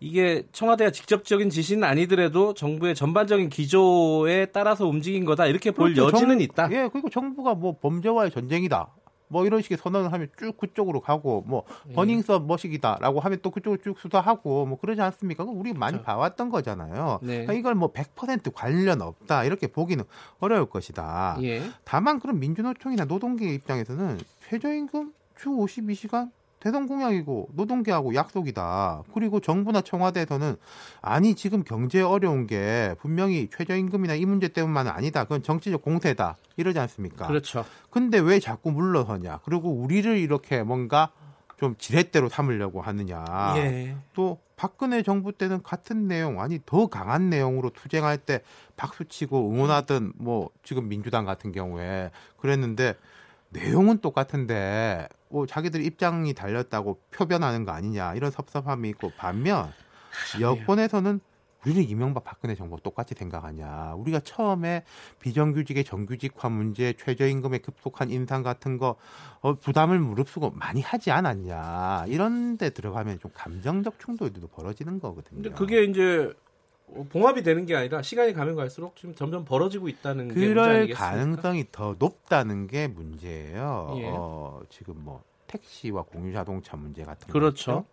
이게 청와대가 직접적인 지시는 아니더라도 정부의 전반적인 기조에 따라서 움직인 거다. 이렇게 볼 그렇죠. 여지는 있다. 예, 그리고 정부가 뭐 범죄와의 전쟁이다. 뭐 이런 식의 선언을 하면 쭉 그쪽으로 가고 뭐 버닝썬 머식이다라고 하면 또 그쪽으로 쭉 수사하고 뭐 그러지 않습니까? 우리 많이 그렇죠. 봐왔던 거잖아요. 네. 그러니까 이걸 뭐 100% 관련 없다 이렇게 보기는 어려울 것이다. 예. 다만 그럼 민주노총이나 노동계 입장에서는 최저임금 주 52시간 대선공약이고 노동계하고 약속이다. 그리고 정부나 청와대에서는 아니 지금 경제 어려운 게 분명히 최저임금이나 이 문제 때문만은 아니다. 그건 정치적 공세다. 이러지 않습니까? 그렇죠. 근데 왜 자꾸 물러서냐. 그리고 우리를 이렇게 뭔가 좀 지렛대로 삼으려고 하느냐. 예. 또 박근혜 정부 때는 같은 내용 아니 더 강한 내용으로 투쟁할 때 박수치고 응원하던 뭐 지금 민주당 같은 경우에 그랬는데 내용은 똑같은데 뭐 자기들 입장이 달렸다고 표변하는 거 아니냐 이런 섭섭함이 있고 반면 여권에서는 우리는 이명박 박근혜 정부 똑같이 생각하냐 우리가 처음에 비정규직의 정규직화 문제 최저임금의 급속한 인상 같은 거 부담을 무릅쓰고 많이 하지 않았냐 이런 데 들어가면 좀 감정적 충돌도 벌어지는 거거든요. 근데 그게 이제 봉합이 되는 게 아니라 시간이 가면 갈수록 지금 점점 벌어지고 있다는 게 문제 아니겠습니까? 그럴 가능성이 더 높다는 게 문제예요. 예. 지금 뭐 택시와 공유자동차 문제 같은 그렇죠. 거. 그렇죠.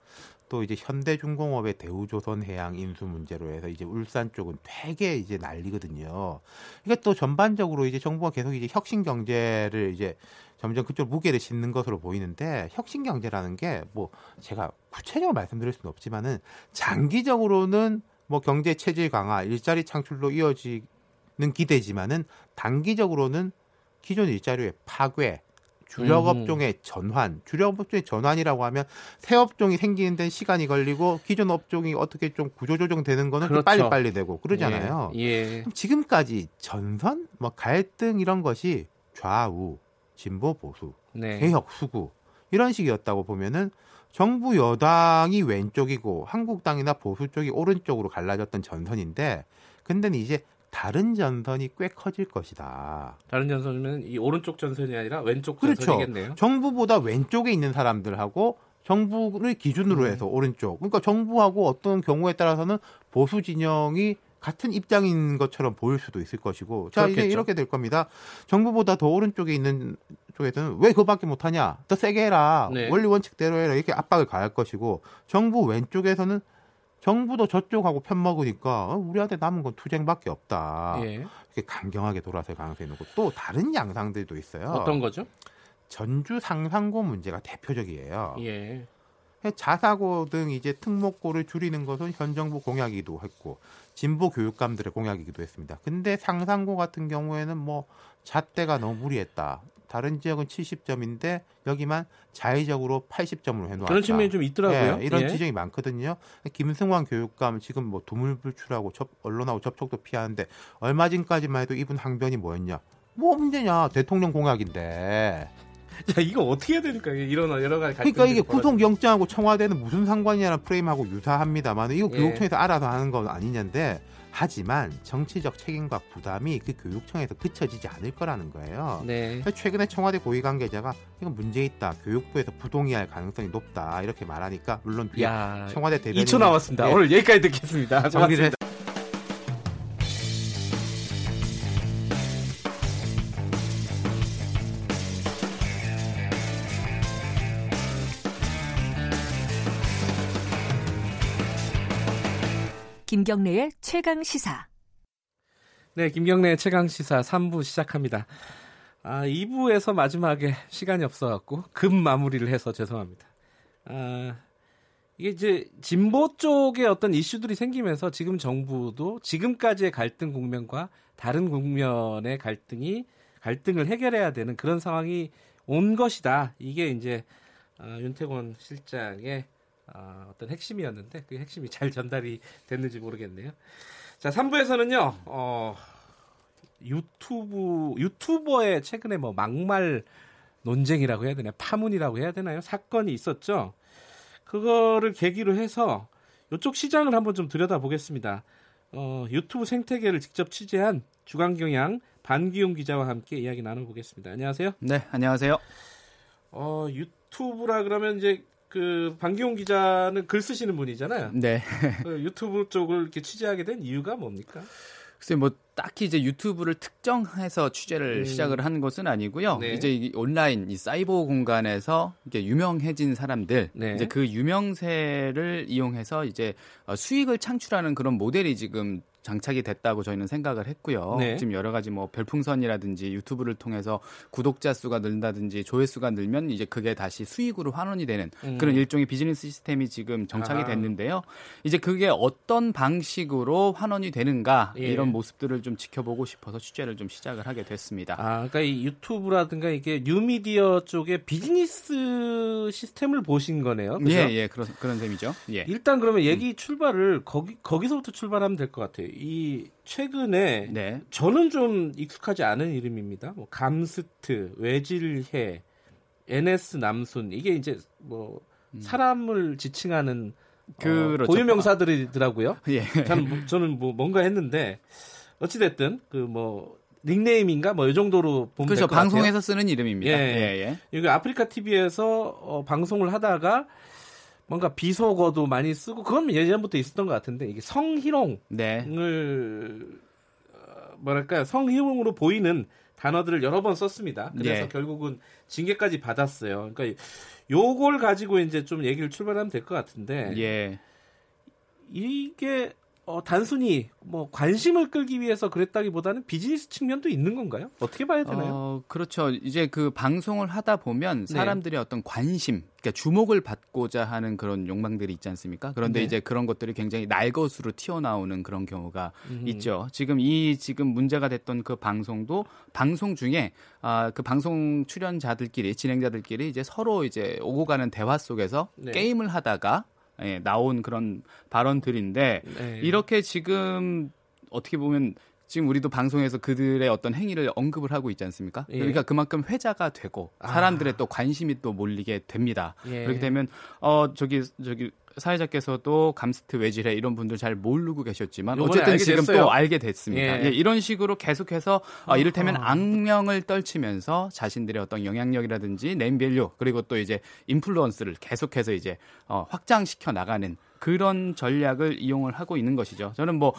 또 이제 현대중공업의 대우조선해양 인수 문제로 해서 이제 울산 쪽은 되게 이제 난리거든요. 이게 또 전반적으로 이제 정부가 계속 이제 혁신 경제를 이제 점점 그쪽 무게를 싣는 것으로 보이는데 혁신 경제라는 게 뭐 제가 구체적으로 말씀드릴 수는 없지만은 장기적으로는 뭐 경제 체질 강화, 일자리 창출로 이어지는 기대지만은 단기적으로는 기존 일자리의 파괴, 주력업종의 전환, 주력업종의 전환이라고 하면 새 업종이 생기는 데는 시간이 걸리고 기존 업종이 어떻게 좀 구조조정되는 거는 그렇죠. 빨리빨리 되고 그러잖아요. 예, 예. 지금까지 전선, 뭐 갈등 이런 것이 좌우, 진보 보수, 네. 개혁 수구 이런 식이었다고 보면은 정부 여당이 왼쪽이고 한국당이나 보수 쪽이 오른쪽으로 갈라졌던 전선인데 근데는 이제 다른 전선이 꽤 커질 것이다. 다른 전선이면 이 오른쪽 전선이 아니라 왼쪽 그렇죠. 전선이겠네요. 정부보다 왼쪽에 있는 사람들하고 정부를 기준으로 해서 오른쪽. 그러니까 정부하고 어떤 경우에 따라서는 보수 진영이 같은 입장인 것처럼 보일 수도 있을 것이고 자 그렇겠죠. 이제 이렇게 될 겁니다. 정부보다 더 오른쪽에 있는 쪽에서는 왜 그거밖에 못하냐. 더 세게 해라. 네. 원리 원칙대로 해라. 이렇게 압박을 가할 것이고 정부 왼쪽에서는 정부도 저쪽하고 편먹으니까 우리한테 남은 건 투쟁밖에 없다. 예. 이렇게 강경하게 돌아설 가능성이 있고 또 다른 양상들도 있어요. 어떤 거죠? 전주 상상고 문제가 대표적이에요. 예. 자사고 등 이제 특목고를 줄이는 것은 현 정부 공약이기도 했고 진보 교육감들의 공약이기도 했습니다. 근데 상상고 같은 경우에는 뭐 잣대가 너무 무리했다. 다른 지역은 70점인데 여기만 자의적으로 80점으로 해놓았다. 그런 측면이 좀 있더라고요. 예, 이런 예. 지적이 많거든요. 김승환 교육감 지금 뭐 두물불출하고 언론하고 접촉도 피하는데 얼마 전까지만 해도 이분 항변이 뭐였냐. 뭐 문제냐. 대통령 공약인데. 야, 이거 어떻게 해야 되니까 이런 여러 가지 그러니까 이게 구속영장하고 청와대는 무슨 상관이냐는 프레임하고 유사합니다만 이거 예. 교육청에서 알아서 하는 건 아니냐인데 하지만 정치적 책임과 부담이 그 교육청에서 그쳐지지 않을 거라는 거예요. 네. 최근에 청와대 고위 관계자가 이건 문제 있다. 교육부에서 부동의할 가능성이 높다. 이렇게 말하니까 물론 뒤에 야, 청와대 대변인 2초 나왔습니다. 예. 오늘 여기까지 듣겠습니다. 정리를 김경래의 최강시사. 네, 김경래의 최강시사 3부 시작합니다. 2부에서 마지막에 시간이 없어갖고 급 마무리를 해서 죄송합니다. 이게 이제 진보 쪽에 어떤 이슈들이 생기면서 지금 정부도 지금까지의 갈등 국면과 다른 국면의 갈등을 해결해야 되는 그런 상황이 온 것이다. 이게 이제 윤태곤 실장의 어떤 핵심이었는데 그 핵심이 잘 전달이 됐는지 모르겠네요. 자, 3부에서는요. 유튜버의 최근에 뭐 막말 논쟁이라고 해야 되나요? 파문이라고 해야 되나요? 사건이 있었죠. 그거를 계기로 해서 이쪽 시장을 한번 좀 들여다보겠습니다. 유튜브 생태계를 직접 취재한 주간경향 반기용 기자와 함께 이야기 나눠보겠습니다. 안녕하세요. 네, 안녕하세요. 유튜브라 그러면 이제 그 반기용 기자는 글 쓰시는 분이잖아요. 네. 유튜브 쪽을 이렇게 취재하게 된 이유가 뭡니까? 글쎄 뭐 딱히 이제 유튜브를 특정해서 취재를 시작을 한 것은 아니고요. 네. 이제 이 온라인 이 사이버 공간에서 이렇게 유명해진 사람들, 네. 이제 그 유명세를 이용해서 이제 수익을 창출하는 그런 모델이 지금 장착이 됐다고 저희는 생각을 했고요. 네. 지금 여러 가지 뭐 별풍선이라든지 유튜브를 통해서 구독자 수가 늘다든지 조회수가 늘면 이제 그게 다시 수익으로 환원이 되는 그런 일종의 비즈니스 시스템이 지금 정착이 됐는데요. 이제 그게 어떤 방식으로 환원이 되는가 예. 이런 모습들을 좀 지켜보고 싶어서 취재를 좀 시작을 하게 됐습니다. 그러니까 이 유튜브라든가 이게 뉴미디어 쪽의 비즈니스 시스템을 보신 거네요. 그죠? 예, 그런 셈이죠. 예. 일단 그러면 얘기 출발을 거기서부터 출발하면 될 것 같아요. 이 최근에 네. 저는 좀 익숙하지 않은 이름입니다. 뭐 감스트, 외질해, NS 남순 이게 이제 뭐 사람을 지칭하는 그렇죠. 고유명사들이더라고요. 예. 저는 뭐 뭔가 했는데 어찌됐든 그 뭐 닉네임인가 뭐 이 정도로 보면 그렇죠. 될 것 같아요. 방송에서 쓰는 이름입니다. 예. 예. 여기 아프리카 TV에서 방송을 하다가. 뭔가 비속어도 많이 쓰고 그건 예전부터 있었던 것 같은데 이게 성희롱을 뭐랄까요 성희롱으로 보이는 단어들을 여러 번 썼습니다. 그래서 네. 결국은 징계까지 받았어요. 그러니까 요걸 가지고 이제 좀 얘기를 출발하면 될 것 같은데 예. 이게 단순히 뭐 관심을 끌기 위해서 그랬다기보다는 비즈니스 측면도 있는 건가요? 어떻게 봐야 되나요? 그렇죠. 이제 그 방송을 하다 보면 사람들의 네. 어떤 관심, 그러니까 주목을 받고자 하는 그런 욕망들이 있지 않습니까? 그런데 네. 이제 그런 것들이 굉장히 날것으로 튀어나오는 그런 경우가 있죠. 지금 문제가 됐던 그 방송도 방송 중에 그 방송 출연자들끼리 진행자들끼리 이제 서로 이제 오고 가는 대화 속에서 네. 게임을 하다가 예, 나온 그런 발언들인데 네. 이렇게 지금 어떻게 보면 지금 우리도 방송에서 그들의 어떤 행위를 언급을 하고 있지 않습니까? 예. 그러니까 그만큼 회자가 되고 사람들의 또 관심이 또 몰리게 됩니다. 예. 그렇게 되면 저기 사회자께서도 감스트 외질해 이런 분들 잘 모르고 계셨지만 어쨌든 지금 됐어요. 또 알게 됐습니다. 예. 예, 이런 식으로 계속해서 이를테면 악명을 떨치면서 자신들의 어떤 영향력이라든지 네임밸류 그리고 또 이제 인플루언스를 계속해서 이제 확장시켜 나가는 그런 전략을 이용을 하고 있는 것이죠. 저는 뭐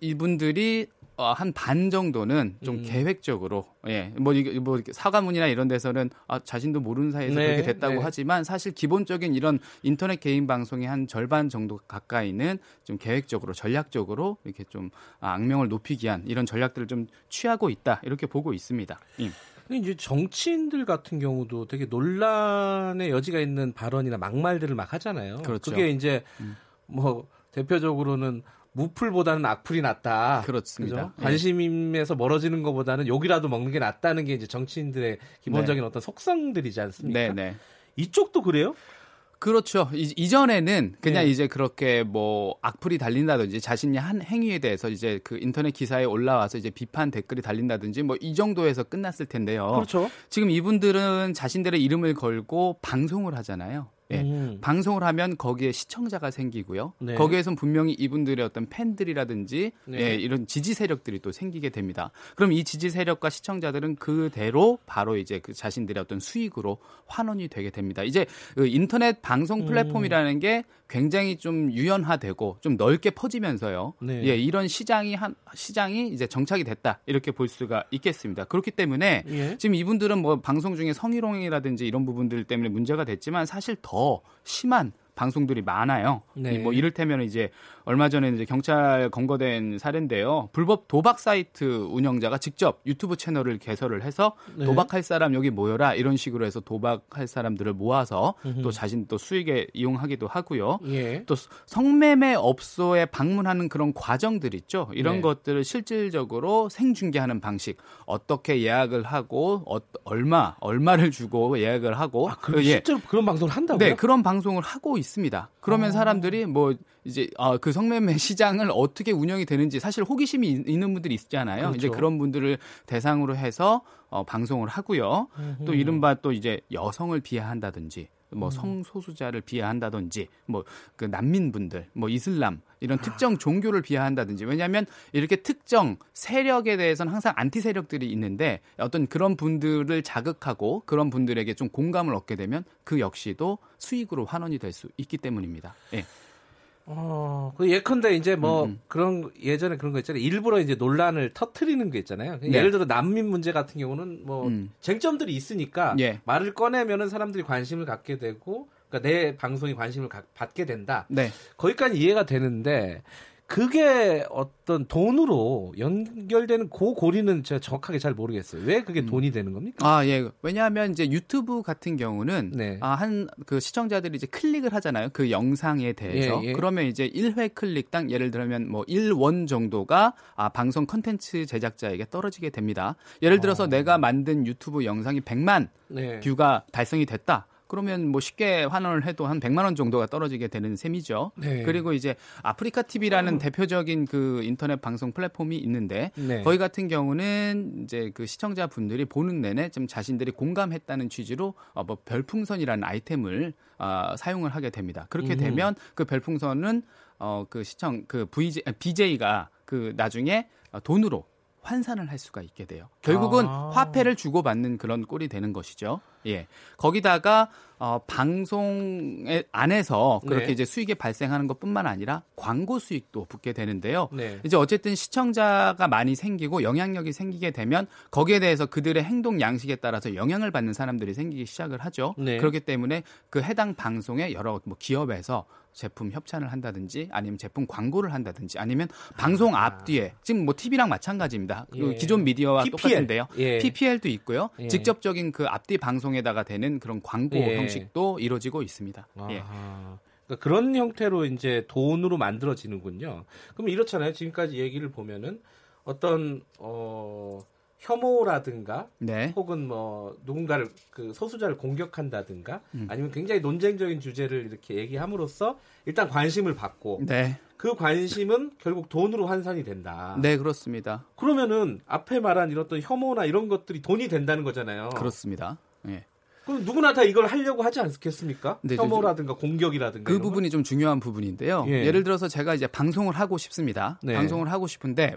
이분들이 한 반 정도는 좀 계획적으로 예 뭐 사과문이나 이런 데서는 자신도 모르는 사이에서 네, 그렇게 됐다고 네. 하지만 사실 기본적인 이런 인터넷 개인 방송의 한 절반 정도 가까이는 좀 계획적으로 전략적으로 이렇게 좀 악명을 높이기 위한 이런 전략들을 좀 취하고 있다 이렇게 보고 있습니다. 근데 이제 정치인들 같은 경우도 되게 논란의 여지가 있는 발언이나 막말들을 막 하잖아요. 그렇죠. 그게 이제 뭐 대표적으로는 무풀보다는 악플이 낫다. 그렇습니다. 그죠? 관심에서 멀어지는 것보다는 욕이라도 먹는 게 낫다는 게 이제 정치인들의 기본적인 네. 어떤 속성들이지 않습니까? 네, 네. 이쪽도 그래요? 그렇죠. 이전에는 그냥 네. 이제 그렇게 뭐 악플이 달린다든지 자신의 한 행위에 대해서 이제 그 인터넷 기사에 올라와서 이제 비판 댓글이 달린다든지 뭐 이 정도에서 끝났을 텐데요. 그렇죠. 지금 이분들은 자신들의 이름을 걸고 방송을 하잖아요. 예, 방송을 하면 거기에 시청자가 생기고요. 네. 거기에선 분명히 이분들의 어떤 팬들이라든지 네. 예, 이런 지지 세력들이 또 생기게 됩니다. 그럼 이 지지 세력과 시청자들은 그대로 바로 이제 그 자신들의 어떤 수익으로 환원이 되게 됩니다. 이제 그 인터넷 방송 플랫폼이라는 게 굉장히 좀 유연화되고 좀 넓게 퍼지면서요. 네. 예, 이런 시장이 이제 정착이 됐다 이렇게 볼 수가 있겠습니다. 그렇기 때문에 예. 지금 이분들은 뭐 방송 중에 성희롱이라든지 이런 부분들 때문에 문제가 됐지만 사실 더 심한 방송들이 많아요. 네. 뭐 이를테면 이제 얼마 전에 이제 경찰 검거된 사례인데요. 불법 도박 사이트 운영자가 직접 유튜브 채널을 개설을 해서 네. 도박할 사람 여기 모여라 이런 식으로 해서 도박할 사람들을 모아서 또 자신 또 수익에 이용하기도 하고요. 예. 또 성매매 업소에 방문하는 그런 과정들 있죠. 이런 네. 것들을 실질적으로 생중계하는 방식, 어떻게 예약을 하고 얼마를 주고 예약을 하고 실제로 그런 방송을 한다고요? 네, 그런 방송을 하고 있습니다. 그러면 사람들이 뭐 이제 그 성매매 시장을 어떻게 운영이 되는지 사실 호기심이 있는 분들이 있잖아요. 그렇죠. 이제 그런 분들을 대상으로 해서 방송을 하고요. 또 이른바 또 이제 여성을 비하한다든지 뭐 성소수자를 비하한다든지 뭐 그 난민분들 뭐 이슬람 이런 특정 종교를 비하한다든지 왜냐하면 이렇게 특정 세력에 대해서는 항상 안티 세력들이 있는데 어떤 그런 분들을 자극하고 그런 분들에게 좀 공감을 얻게 되면 그 역시도 수익으로 환원이 될 수 있기 때문입니다. 예. 그 예컨대 이제 뭐 그런 예전에 그런 거 있잖아요. 일부러 이제 논란을 터트리는 게 있잖아요. 네. 예를 들어 난민 문제 같은 경우는 뭐 쟁점들이 있으니까 예. 말을 꺼내면은 사람들이 관심을 갖게 되고 그러니까 내 방송이 관심을 받게 된다. 네. 거기까지 이해가 되는데 그게 어떤 돈으로 연결되는 그 고리는 제가 정확하게 잘 모르겠어요. 왜 그게 돈이 되는 겁니까? 예. 왜냐하면 이제 유튜브 같은 경우는 네. 한 그 시청자들이 이제 클릭을 하잖아요. 그 영상에 대해서. 예, 예. 그러면 이제 1회 클릭당 예를 들면 뭐 1원 정도가 방송 콘텐츠 제작자에게 떨어지게 됩니다. 예를 들어서 내가 만든 유튜브 영상이 100만 네. 뷰가 달성이 됐다. 그러면 뭐 쉽게 환원을 해도 한 100만 원 정도가 떨어지게 되는 셈이죠. 네. 그리고 이제 아프리카 TV라는 대표적인 그 인터넷 방송 플랫폼이 있는데 네. 거기 같은 경우는 이제 그 시청자분들이 보는 내내 좀 자신들이 공감했다는 취지로 뭐 별풍선이라는 아이템을 사용을 하게 됩니다. 그렇게 되면 그 별풍선은 그 시청 그 BJ가 그 나중에 돈으로 환산을 할 수가 있게 돼요. 결국은 화폐를 주고받는 그런 꼴이 되는 것이죠. 예, 거기다가 방송 안에서 그렇게 네. 이제 수익이 발생하는 것뿐만 아니라 광고 수익도 붙게 되는데요. 네. 이제 어쨌든 시청자가 많이 생기고 영향력이 생기게 되면 거기에 대해서 그들의 행동 양식에 따라서 영향을 받는 사람들이 생기기 시작을 하죠. 네. 그렇기 때문에 그 해당 방송의 여러 뭐 기업에서 제품 협찬을 한다든지 아니면 제품 광고를 한다든지 아니면 방송 앞뒤에 지금 뭐 TV랑 마찬가지입니다. 예. 기존 미디어와 PPL. 똑같은데요. 예. PPL도 있고요. 예. 직접적인 그 앞뒤 방송에다가 되는 그런 광고 예. 형식도 이루어지고 있습니다. 예. 그러니까 그런 형태로 이제 돈으로 만들어지는군요. 그럼 이렇잖아요. 지금까지 얘기를 보면은 어떤 혐오라든가 네. 혹은 뭐 누군가를 그 소수자를 공격한다든가 아니면 굉장히 논쟁적인 주제를 이렇게 얘기함으로써 일단 관심을 받고 네. 그 관심은 결국 돈으로 환산이 된다. 네, 그렇습니다. 그러면은 앞에 말한 이런 어떤 혐오나 이런 것들이 돈이 된다는 거잖아요. 그렇습니다. 예. 그럼 누구나 다 이걸 하려고 하지 않겠습니까? 네, 혐오라든가 공격이라든가. 그 부분이 좀 중요한 부분인데요. 예. 예를 들어서 제가 이제 방송을 하고 싶습니다. 네. 방송을 하고 싶은데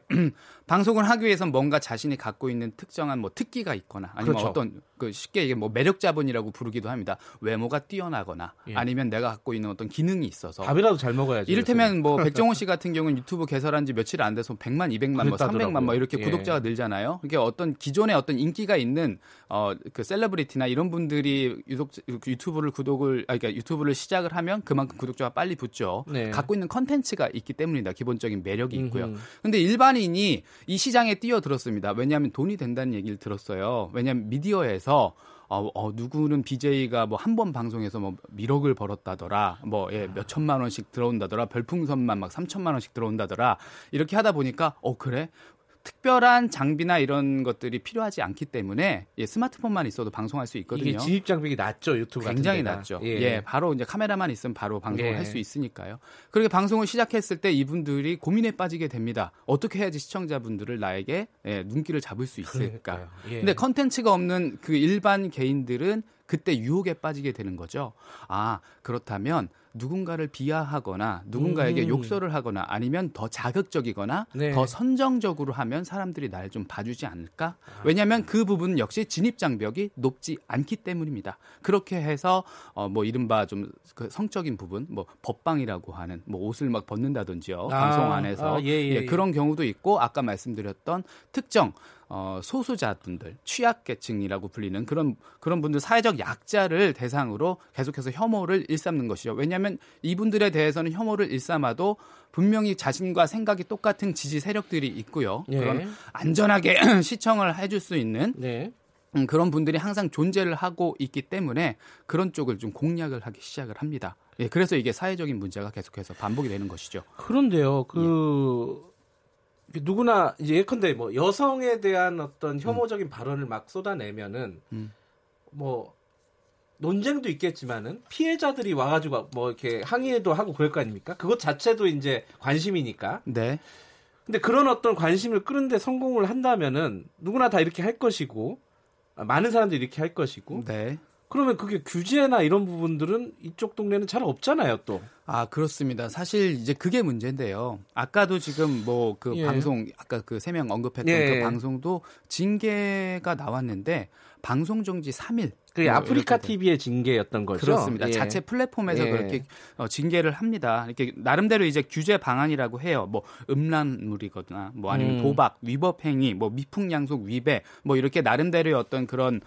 방송을 하기 위해서는 뭔가 자신이 갖고 있는 특정한 뭐 특기가 있거나 아니면 그렇죠. 어떤 그 쉽게 이게 뭐 매력 자본이라고 부르기도 합니다. 외모가 뛰어나거나 예. 아니면 내가 갖고 있는 어떤 기능이 있어서 밥이라도 잘 먹어야지. 이를테면 뭐 백종원 씨 같은 경우는 유튜브 개설한 지 며칠 안 돼서 100만, 200만, 뭐 300만 뭐 이렇게 예. 구독자가 늘잖아요. 그게 어떤 기존의 어떤 인기가 있는 그 셀러브리티나 이런 분들이 유튜브를 그러니까 유튜브를 시작을 하면 그만큼 구독자가 빨리 붙죠. 네. 갖고 있는 컨텐츠가 있기 때문이다. 기본적인 매력이 있고요. 근데 일반인이 이 시장에 뛰어들었습니다. 왜냐하면 돈이 된다는 얘기를 들었어요. 왜냐하면 미디어에서 누구는 BJ가 뭐 한 번 방송에서 뭐 1억을 벌었다더라, 뭐 예, 몇 천만 원씩 들어온다더라, 별풍선만 막 3천만 원씩 들어온다더라 이렇게 하다 보니까 그래? 특별한 장비나 이런 것들이 필요하지 않기 때문에 예, 스마트폰만 있어도 방송할 수 있거든요. 이게 진입 장벽이 낮죠, 유튜브 같은 굉장히 데가. 낮죠. 예. 예, 바로 이제 카메라만 있으면 바로 방송을 예. 할 수 있으니까요. 그렇게 방송을 시작했을 때 이분들이 고민에 빠지게 됩니다. 어떻게 해야지 시청자분들을 나에게 예, 눈길을 잡을 수 있을까? 예. 근데 컨텐츠가 없는 그 일반 개인들은 그때 유혹에 빠지게 되는 거죠. 그렇다면 누군가를 비하하거나 누군가에게 욕설을 하거나 아니면 더 자극적이거나 네. 더 선정적으로 하면 사람들이 날 좀 봐주지 않을까? 왜냐하면 그 부분 역시 진입장벽이 높지 않기 때문입니다. 그렇게 해서 뭐 이른바 좀 그 성적인 부분, 뭐 법방이라고 하는 뭐 옷을 막 벗는다든지요. 방송 안에서 예, 그런 경우도 있고 아까 말씀드렸던 특정 소수자분들, 취약계층이라고 불리는 그런 분들, 사회적 약자를 대상으로 계속해서 혐오를 일삼는 것이죠. 왜냐하면 이분들에 대해서는 혐오를 일삼아도 분명히 자신과 생각이 똑같은 지지 세력들이 있고요. 네. 그런 안전하게 시청을 해줄 수 있는 네. 그런 분들이 항상 존재를 하고 있기 때문에 그런 쪽을 좀 공략을 하기 시작을 합니다. 예, 그래서 이게 사회적인 문제가 계속해서 반복이 되는 것이죠. 그런데요, 누구나 이제 예컨대 뭐 여성에 대한 어떤 혐오적인 발언을 막 쏟아내면은 뭐 논쟁도 있겠지만은 피해자들이 와가지고 뭐 이렇게 항의도 하고 그럴 거 아닙니까? 그것 자체도 이제 관심이니까. 네. 근데 그런 어떤 관심을 끄는데 성공을 한다면은 누구나 다 이렇게 할 것이고 많은 사람들이 이렇게 할 것이고. 네. 그러면 그게 규제나 이런 부분들은 이쪽 동네는 잘 없잖아요, 또. 아, 그렇습니다. 사실 이제 그게 문제인데요. 아까도 지금 뭐 그 예. 방송, 아까 그 3명 언급했던 예. 그 방송도 징계가 나왔는데 방송 정지 3일. 그 아프리카 TV의 징계였던 거죠. 그렇습니다. 예. 자체 플랫폼에서 예. 그렇게 징계를 합니다. 이렇게 나름대로 이제 규제 방안이라고 해요. 뭐 음란물이거나 뭐 아니면 도박, 위법 행위, 뭐 미풍양속 위배, 뭐 이렇게 나름대로의 어떤 그런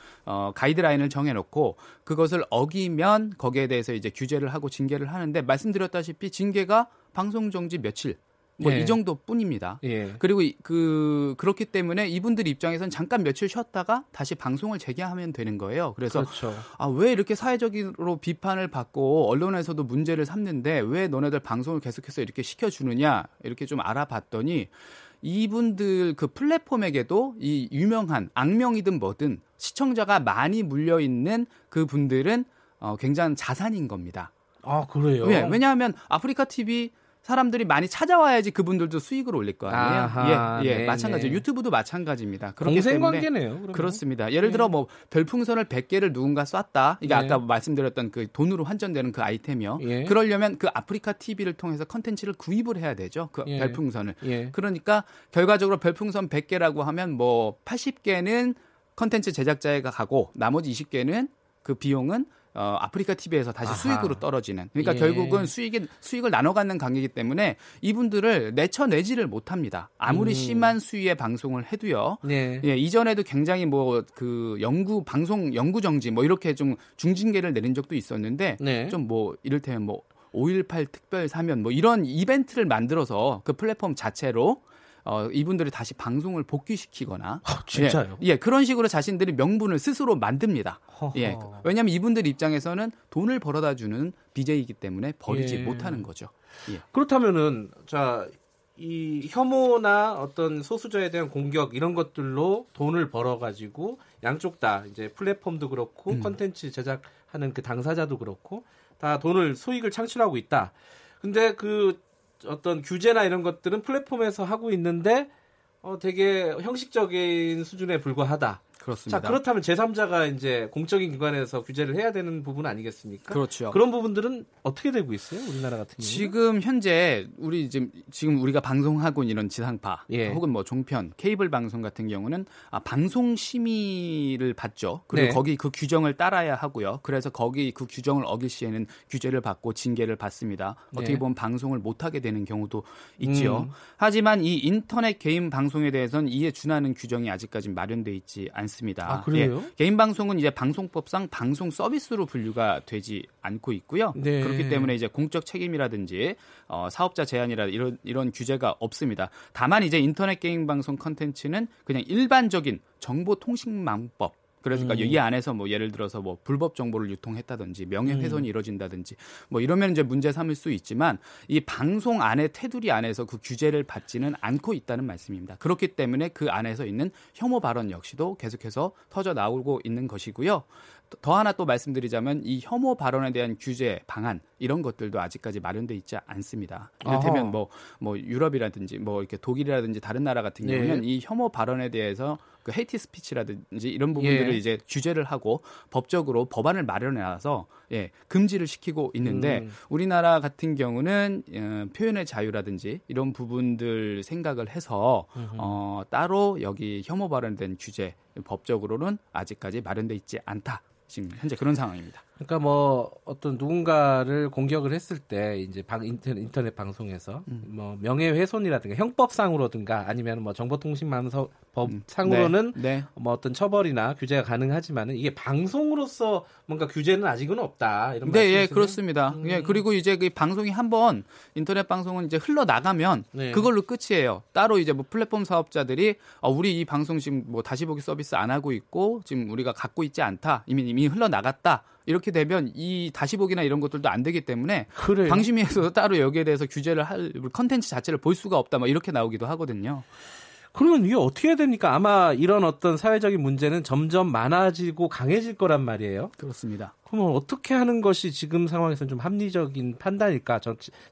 가이드라인을 정해놓고 그것을 어기면 거기에 대해서 이제 규제를 하고 징계를 하는데 말씀드렸다시피 징계가 방송 정지 며칠. 뭐 이 정도뿐입니다. 예. 그리고 그렇기 때문에 이분들 입장에서는 잠깐 며칠 쉬었다가 다시 방송을 재개하면 되는 거예요. 그래서 그렇죠. 아, 왜 이렇게 사회적으로 비판을 받고 언론에서도 문제를 삼는데 왜 너네들 방송을 계속해서 이렇게 시켜주느냐 이렇게 좀 알아봤더니 이분들 그 플랫폼에게도 이 유명한 악명이든 뭐든 시청자가 많이 물려있는 그 분들은 굉장한 자산인 겁니다. 아, 그래요? 왜냐하면 아프리카 TV 사람들이 많이 찾아와야지 그분들도 수익을 올릴 거 아니에요. 아하, 예, 마찬가지. 유튜브도 마찬가지입니다. 공생 관계네요. 그러면. 그렇습니다. 예를 들어 뭐 별풍선을 100개를 누군가 쐈다. 이게 아까 말씀드렸던 그 돈으로 환전되는 그 아이템이요. 예. 그러려면 그 아프리카 TV를 통해서 컨텐츠를 구입을 해야 되죠. 그 별풍선을. 예. 그러니까 결과적으로 별풍선 100개라고 하면 뭐 80개는 컨텐츠 제작자에게 가고 나머지 20개는 그 비용은 아프리카 TV에서 다시 아하. 수익으로 떨어지는. 그러니까 결국은 수익을 나눠 갖는 관계이기 때문에 이분들을 내쳐내지를 못합니다. 아무리 심한 수위의 방송을 해도요. 네. 예, 이전에도 굉장히 뭐 그 방송 연구 정지 뭐 이렇게 좀 중징계를 내린 적도 있었는데 네. 좀 뭐 이를테면 뭐 5.18 특별 사면 뭐 이런 이벤트를 만들어서 그 플랫폼 자체로 이분들이 다시 방송을 복귀시키거나 아, 진짜요? 예, 그런 식으로 자신들이 명분을 스스로 만듭니다. 허허. 예, 왜냐하면 이분들 입장에서는 돈을 벌어다 주는 BJ이기 때문에 버리지 못하는 거죠. 예. 그렇다면은 자, 이 혐오나 어떤 소수자에 대한 공격 이런 것들로 돈을 벌어가지고 양쪽 다 이제 플랫폼도 그렇고 콘텐츠 제작하는 그 당사자도 그렇고 다 돈을 수익을 창출하고 있다. 근데 그 어떤 규제나 이런 것들은 플랫폼에서 하고 있는데 되게 형식적인 수준에 불과하다. 그렇습니다. 자, 그렇다면 제3자가 이제 공적인 기관에서 규제를 해야 되는 부분 아니겠습니까? 그렇죠. 그런 부분들은 어떻게 되고 있어요? 우리나라 같은 경우는? 지금 현재 지금 우리가 방송하고 이런 지상파 혹은 뭐 종편, 케이블 방송 같은 경우는 방송 심의를 받죠. 그리고 거기 그 규정을 따라야 하고요. 그래서 거기 그 규정을 어길 시에는 규제를 받고 징계를 받습니다. 어떻게 보면 방송을 못하게 되는 경우도 있지요. 하지만 이 인터넷 개인 방송에 대해서는 이에 준하는 규정이 아직까지 마련돼 있지 않습니다. 아, 그래요? 예, 개인 방송은 이제 방송법상 방송 서비스로 분류가 되지 않고 있고요. 네. 그렇기 때문에 이제 공적 책임이라든지 사업자 제한이라 이런 규제가 없습니다. 다만 이제 인터넷 개인 방송 콘텐츠는 그냥 일반적인 정보통신망법. 그러니까 이 안에서 뭐 예를 들어서 뭐 불법 정보를 유통했다든지 명예훼손이 이뤄진다든지 뭐 이러면 이제 문제 삼을 수 있지만 이 방송 안의 테두리 안에서 그 규제를 받지는 않고 있다는 말씀입니다. 그렇기 때문에 그 안에서 있는 혐오 발언 역시도 계속해서 터져 나오고 있는 것이고요. 더 하나 또 말씀드리자면 이 혐오 발언에 대한 규제 방안 이런 것들도 아직까지 마련돼 있지 않습니다. 이를테면 뭐 유럽이라든지 뭐 이렇게 독일이라든지 다른 나라 같은 경우는 이 혐오 발언에 대해서 그 헤이트 스피치라든지 이런 부분들을 이제 규제를 하고 법적으로 법안을 마련해놔서 금지를 시키고 있는데 우리나라 같은 경우는 표현의 자유라든지 이런 부분들 생각을 해서 따로 여기 혐오 발언된 규제 법적으로는 아직까지 마련돼 있지 않다. 지금 현재 그런 상황입니다. 그러니까 뭐 어떤 누군가를 공격을 했을 때 이제 인터넷 방송에서 뭐 명예훼손이라든가 형법상으로든가 아니면 뭐 정보통신망법상으로는 뭐 어떤 처벌이나 규제가 가능하지만은 이게 방송으로서 뭔가 규제는 아직은 없다 이런 말씀이시죠? 네, 예, 그렇습니다. 예, 그리고 이제 그 방송이 한번 인터넷 방송은 이제 흘러 나가면 그걸로 끝이에요. 따로 이제 뭐 플랫폼 사업자들이 우리 이 방송 지금 뭐 다시 보기 서비스 안 하고 있고 지금 우리가 갖고 있지 않다 이미 흘러 나갔다. 이렇게 되면 이 다시 보기나 이런 것들도 안 되기 때문에 그래요. 방심위에서도 따로 여기에 대해서 규제를 할 컨텐츠 자체를 볼 수가 없다 막 이렇게 나오기도 하거든요. 그러면 이게 어떻게 해야 됩니까? 아마 이런 어떤 사회적인 문제는 점점 많아지고 강해질 거란 말이에요. 그렇습니다. 그러면 어떻게 하는 것이 지금 상황에서는 좀 합리적인 판단일까?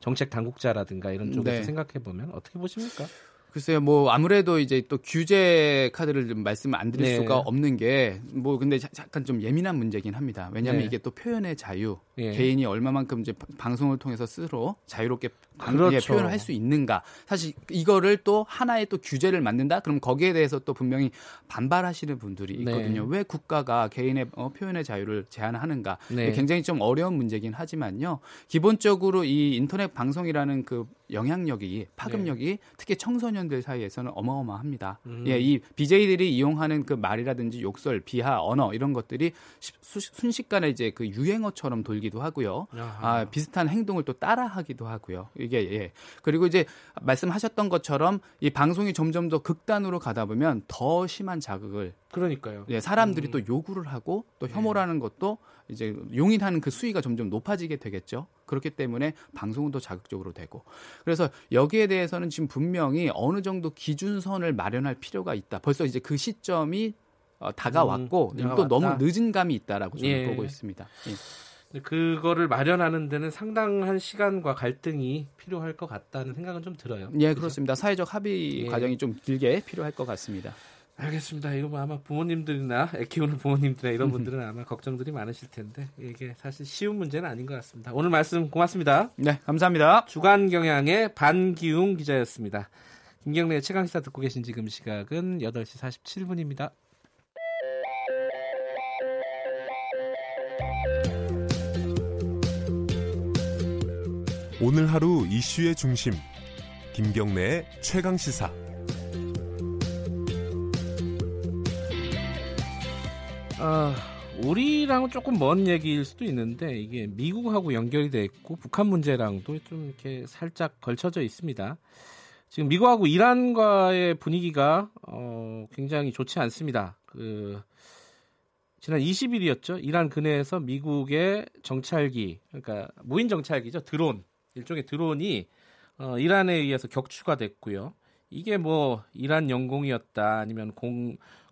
정책 당국자라든가 이런 쪽에서 생각해 보면 어떻게 보십니까? 글쎄요, 뭐 아무래도 이제 또 규제 카드를 좀 말씀 안 드릴 수가 없는 게 뭐 근데 약간 좀 예민한 문제긴 합니다. 왜냐하면 이게 또 표현의 자유, 개인이 얼마만큼 이제 방송을 통해서 스스로 자유롭게 표현을 할 수 있는가. 사실 이거를 또 하나의 또 규제를 만든다. 그럼 거기에 대해서 또 분명히 반발하시는 분들이 있거든요. 왜 국가가 개인의 표현의 자유를 제한하는가. 굉장히 좀 어려운 문제긴 하지만요. 기본적으로 이 인터넷 방송이라는 그 영향력이 파급력이 특히 청소년들 사이에서는 어마어마합니다. 예, 이 BJ들이 이용하는 그 말이라든지 욕설, 비하, 언어 이런 것들이 순식간에 이제 그 유행어처럼 돌기도 하고요. 비슷한 행동을 또 따라하기도 하고요. 이게 그리고 이제 말씀하셨던 것처럼 이 방송이 점점 더 극단으로 가다 보면 더 심한 자극을 그러니까요. 예, 사람들이 또 요구를 하고 또 혐오라는 것도 이제 용인하는 그 수위가 점점 높아지게 되겠죠. 그렇기 때문에 방송은 더 자극적으로 되고. 그래서 여기에 대해서는 지금 분명히 어느 정도 기준선을 마련할 필요가 있다. 벌써 이제 그 시점이 다가왔고 또 너무 늦은 감이 있다라고 저는 보고 있습니다. 예. 그거를 마련하는 데는 상당한 시간과 갈등이 필요할 것 같다는 생각은 좀 들어요. 예, 그렇습니다. 사회적 합의 과정이 좀 길게 필요할 것 같습니다. 알겠습니다. 이거 뭐 아마 부모님들이나 애 키우는 부모님들이나 이런 분들은 아마 걱정들이 많으실 텐데 이게 사실 쉬운 문제는 아닌 것 같습니다. 오늘 말씀 고맙습니다. 네, 감사합니다. 주간경향의 반기웅 기자였습니다. 김경래의 최강시사 듣고 계신 지금 시각은 8시 47분입니다. 오늘 하루 이슈의 중심 김경래의 최강시사. 우리랑은 조금 먼 얘기일 수도 있는데 이게 미국하고 연결이 돼 있고 북한 문제랑도 좀 이렇게 살짝 걸쳐져 있습니다. 지금 미국하고 이란과의 분위기가 굉장히 좋지 않습니다. 지난 20일이었죠. 이란 근해에서 미국의 정찰기, 그러니까 무인 정찰기죠. 드론, 일종의 드론이 이란에 의해서 격추가 됐고요. 이게 뭐 이란 영공이었다 아니면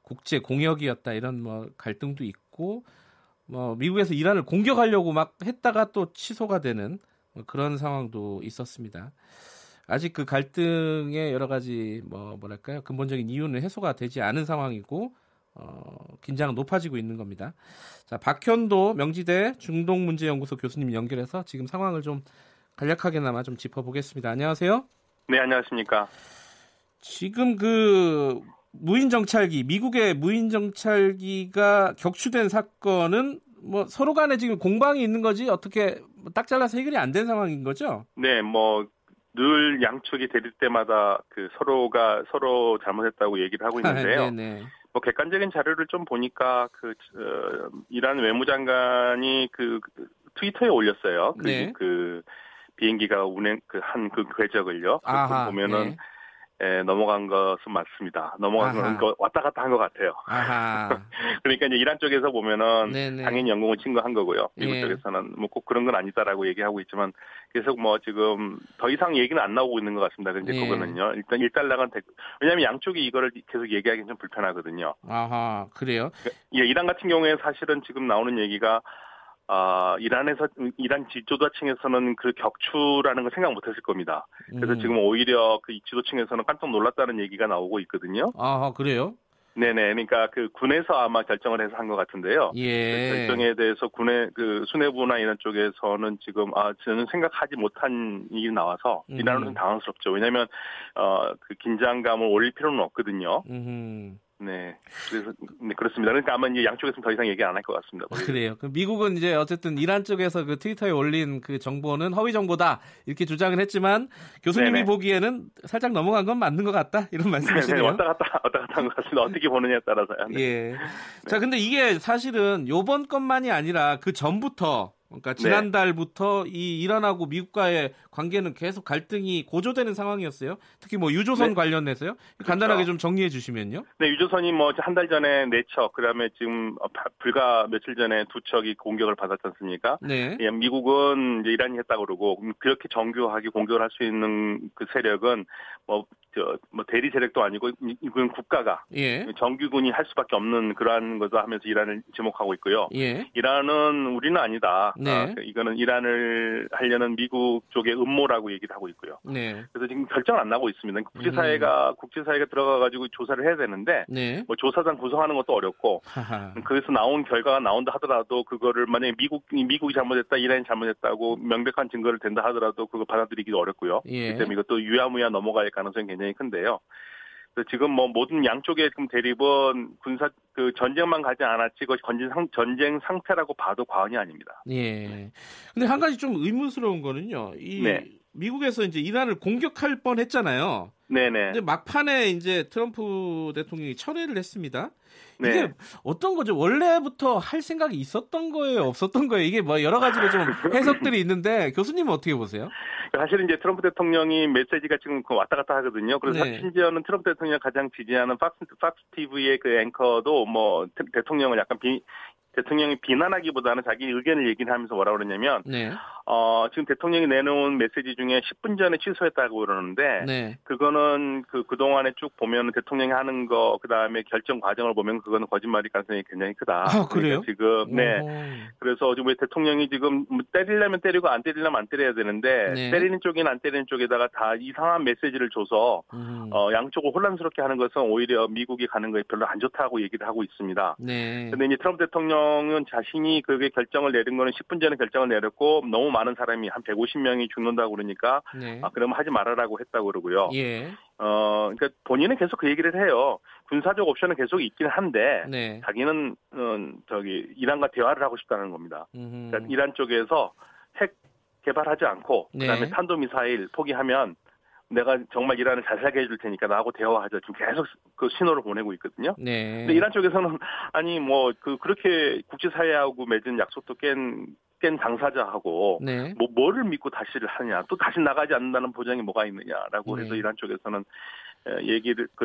국제 공역이었다 이런 뭐 갈등도 있고 뭐 미국에서 이란을 공격하려고 막 했다가 또 취소가 되는 뭐 그런 상황도 있었습니다. 아직 그 갈등의 여러 가지 뭐랄까요 근본적인 이유는 해소가 되지 않은 상황이고 긴장은 높아지고 있는 겁니다. 자, 박현도 명지대 중동문제연구소 교수님 연결해서 지금 상황을 좀 간략하게나마 좀 짚어보겠습니다. 안녕하세요. 네, 안녕하십니까. 지금 그 무인정찰기, 미국의 무인정찰기가 격추된 사건은 뭐 서로 간에 지금 공방이 있는 거지 어떻게 딱 잘라서 해결이 안 된 상황인 거죠? 네, 뭐 늘 양측이 대립 때마다 그 서로가 서로 잘못했다고 얘기를 하고 있는데요. 뭐 객관적인 자료를 좀 보니까 그 이란 외무장관이 그 트위터에 올렸어요. 그 비행기가 운행 그 한 그 궤적을요. 보면은. 예, 넘어간 것은 맞습니다. 넘어간 건 왔다 갔다 한 것 같아요. 그러니까 이제 이란 쪽에서 보면은 당연히 영공을 침공한 거고요. 미국 쪽에서는 뭐 꼭 그런 건 아니다라고 얘기하고 있지만 계속 뭐 지금 더 이상 얘기는 안 나오고 있는 것 같습니다. 근데 그거는요. 일단 일단락은 왜냐하면 양쪽이 이거를 계속 얘기하기는 좀 불편하거든요. 그래요? 예, 이란 같은 경우에 사실은 지금 나오는 얘기가 이란 지도자층에서는 그 격추라는 걸 생각 못했을 겁니다. 그래서 지금 오히려 그 지도층에서는 깜짝 놀랐다는 얘기가 나오고 있거든요. 그래요? 네네. 그러니까 그 군에서 아마 결정을 해서 한 것 같은데요. 그 결정에 대해서 군의 그 수뇌부나 이런 쪽에서는 지금 저는 생각하지 못한 일이 나와서 이란은 당황스럽죠. 왜냐하면 그 긴장감을 올릴 필요는 없거든요. 네, 그래서 네, 그렇습니다. 그러니까 아마 이제 양쪽에서는 더 이상 얘기 안 할 것 같습니다. 그래요. 그럼 미국은 이제 어쨌든 이란 쪽에서 그 트위터에 올린 그 정보는 허위 정보다 이렇게 주장을 했지만 교수님이 네네. 보기에는 살짝 넘어간 건 맞는 것 같다 이런 말씀이시네요. 왔다 갔다 한 것 같습니다. 어떻게 보느냐에 따라서요. 네. 예. 네. 자, 근데 이게 사실은 요번 것만이 아니라 그 전부터. 그러니까 지난달부터 네. 이 이란하고 미국과의 관계는 계속 갈등이 고조되는 상황이었어요. 특히 뭐 유조선 네. 관련해서요. 그렇죠. 간단하게 좀 정리해 주시면요. 네, 유조선이 뭐 한 달 전에 4척, 그다음에 지금 불과 며칠 전에 2척이 공격을 받았지 않습니까? 네. 예, 미국은 이제 이란이 했다고 그러고 그렇게 정교하게 공격을 할 수 있는 그 세력은 뭐 대리 세력도 아니고 이건 국가가 예. 정규군이 할 수밖에 없는 그러한 것을 하면서 이란을 지목하고 있고요. 예. 이란은 우리는 아니다. 네. 이거는 이란을 하려는 미국 쪽의 음모라고 얘기를 하고 있고요. 네. 그래서 지금 결정은 안 나고 있습니다. 국제사회가 들어가가지고 조사를 해야 되는데 네. 뭐 조사단 구성하는 것도 어렵고 하하. 거기서 나온 결과가 나온다 하더라도 그거를 만약에 미국이 잘못했다, 이란이 잘못했다고 명백한 증거를 댄다 하더라도 그거 받아들이기도 어렵고요. 예. 그렇기 때문에 이것도 유야무야 넘어갈 가능성이 굉장히 큰데요. 그래서 지금 뭐 모든 양쪽의 지금 대립은 군사 그 전쟁만 가지 않았지 그것이 전쟁 상태라고 봐도 과언이 아닙니다. 예. 근데 한 가지 좀 의문스러운 거는요. 이 네. 미국에서 이제 이란을 공격할 뻔했잖아요. 네네. 이제 막판에 이제 트럼프 대통령이 철회를 했습니다. 이게 네. 어떤 거죠? 원래부터 할 생각이 있었던 거예요, 없었던 거예요? 이게 뭐 여러 가지로 좀 해석들이 있는데 교수님은 어떻게 보세요? 사실은 이제 트럼프 대통령이 메시지가 지금 왔다 갔다 하거든요. 그래서 네. 심지어는 트럼프 대통령 가장 지지하는 팍스 TV의 그 앵커도 뭐 대통령을 약간 대통령이 비난하기보다는 자기 의견을 얘기하면서 뭐라고 그러냐면 네. 지금 대통령이 내놓은 메시지 중에 10분 전에 취소했다고 그러는데 네. 그거는 그동안에 쭉 보면 대통령이 하는 거 그다음에 결정 과정을 보면 그거는 거짓말일 가능성이 굉장히 크다. 아, 그래요? 그러니까 지금 네. 그래서 지금 왜 대통령이 지금 때리려면 때리고 안 때리려면 안 때려야 되는데 네. 때리는 쪽이나 안 때리는 쪽에다가 다 이상한 메시지를 줘서 양쪽을 혼란스럽게 하는 것은 오히려 미국이 가는 거에 별로 안 좋다고 얘기를 하고 있습니다. 네. 근데 이제 트럼프 대통령은 자신이 그게 결정을 내린 거는 10분 전에 결정을 내렸고 너무 많은 사람이 한 150명이 죽는다고 그러니까 네. 아, 그러면 하지 말아라고 했다고 그러고요. 예. 그러니까 본인은 계속 그 얘기를 해요. 군사적 옵션은 계속 있긴 한데 네. 자기는 이란과 대화를 하고 싶다는 겁니다. 그러니까 이란 쪽에서 핵 개발하지 않고 그다음에 네. 탄도미사일 포기하면 내가 정말 이란을 잘 살게 해줄 테니까 나하고 대화하자. 지금 계속 그 신호를 보내고 있거든요. 네. 근데 이란 쪽에서는 아니 뭐 그렇게 국제사회하고 맺은 약속도 깬 당사자하고 네. 뭐 뭐를 믿고 다시를 하냐, 또 다시 나가지 않는다는 보장이 뭐가 있느냐라고 네. 해서 이란 쪽에서는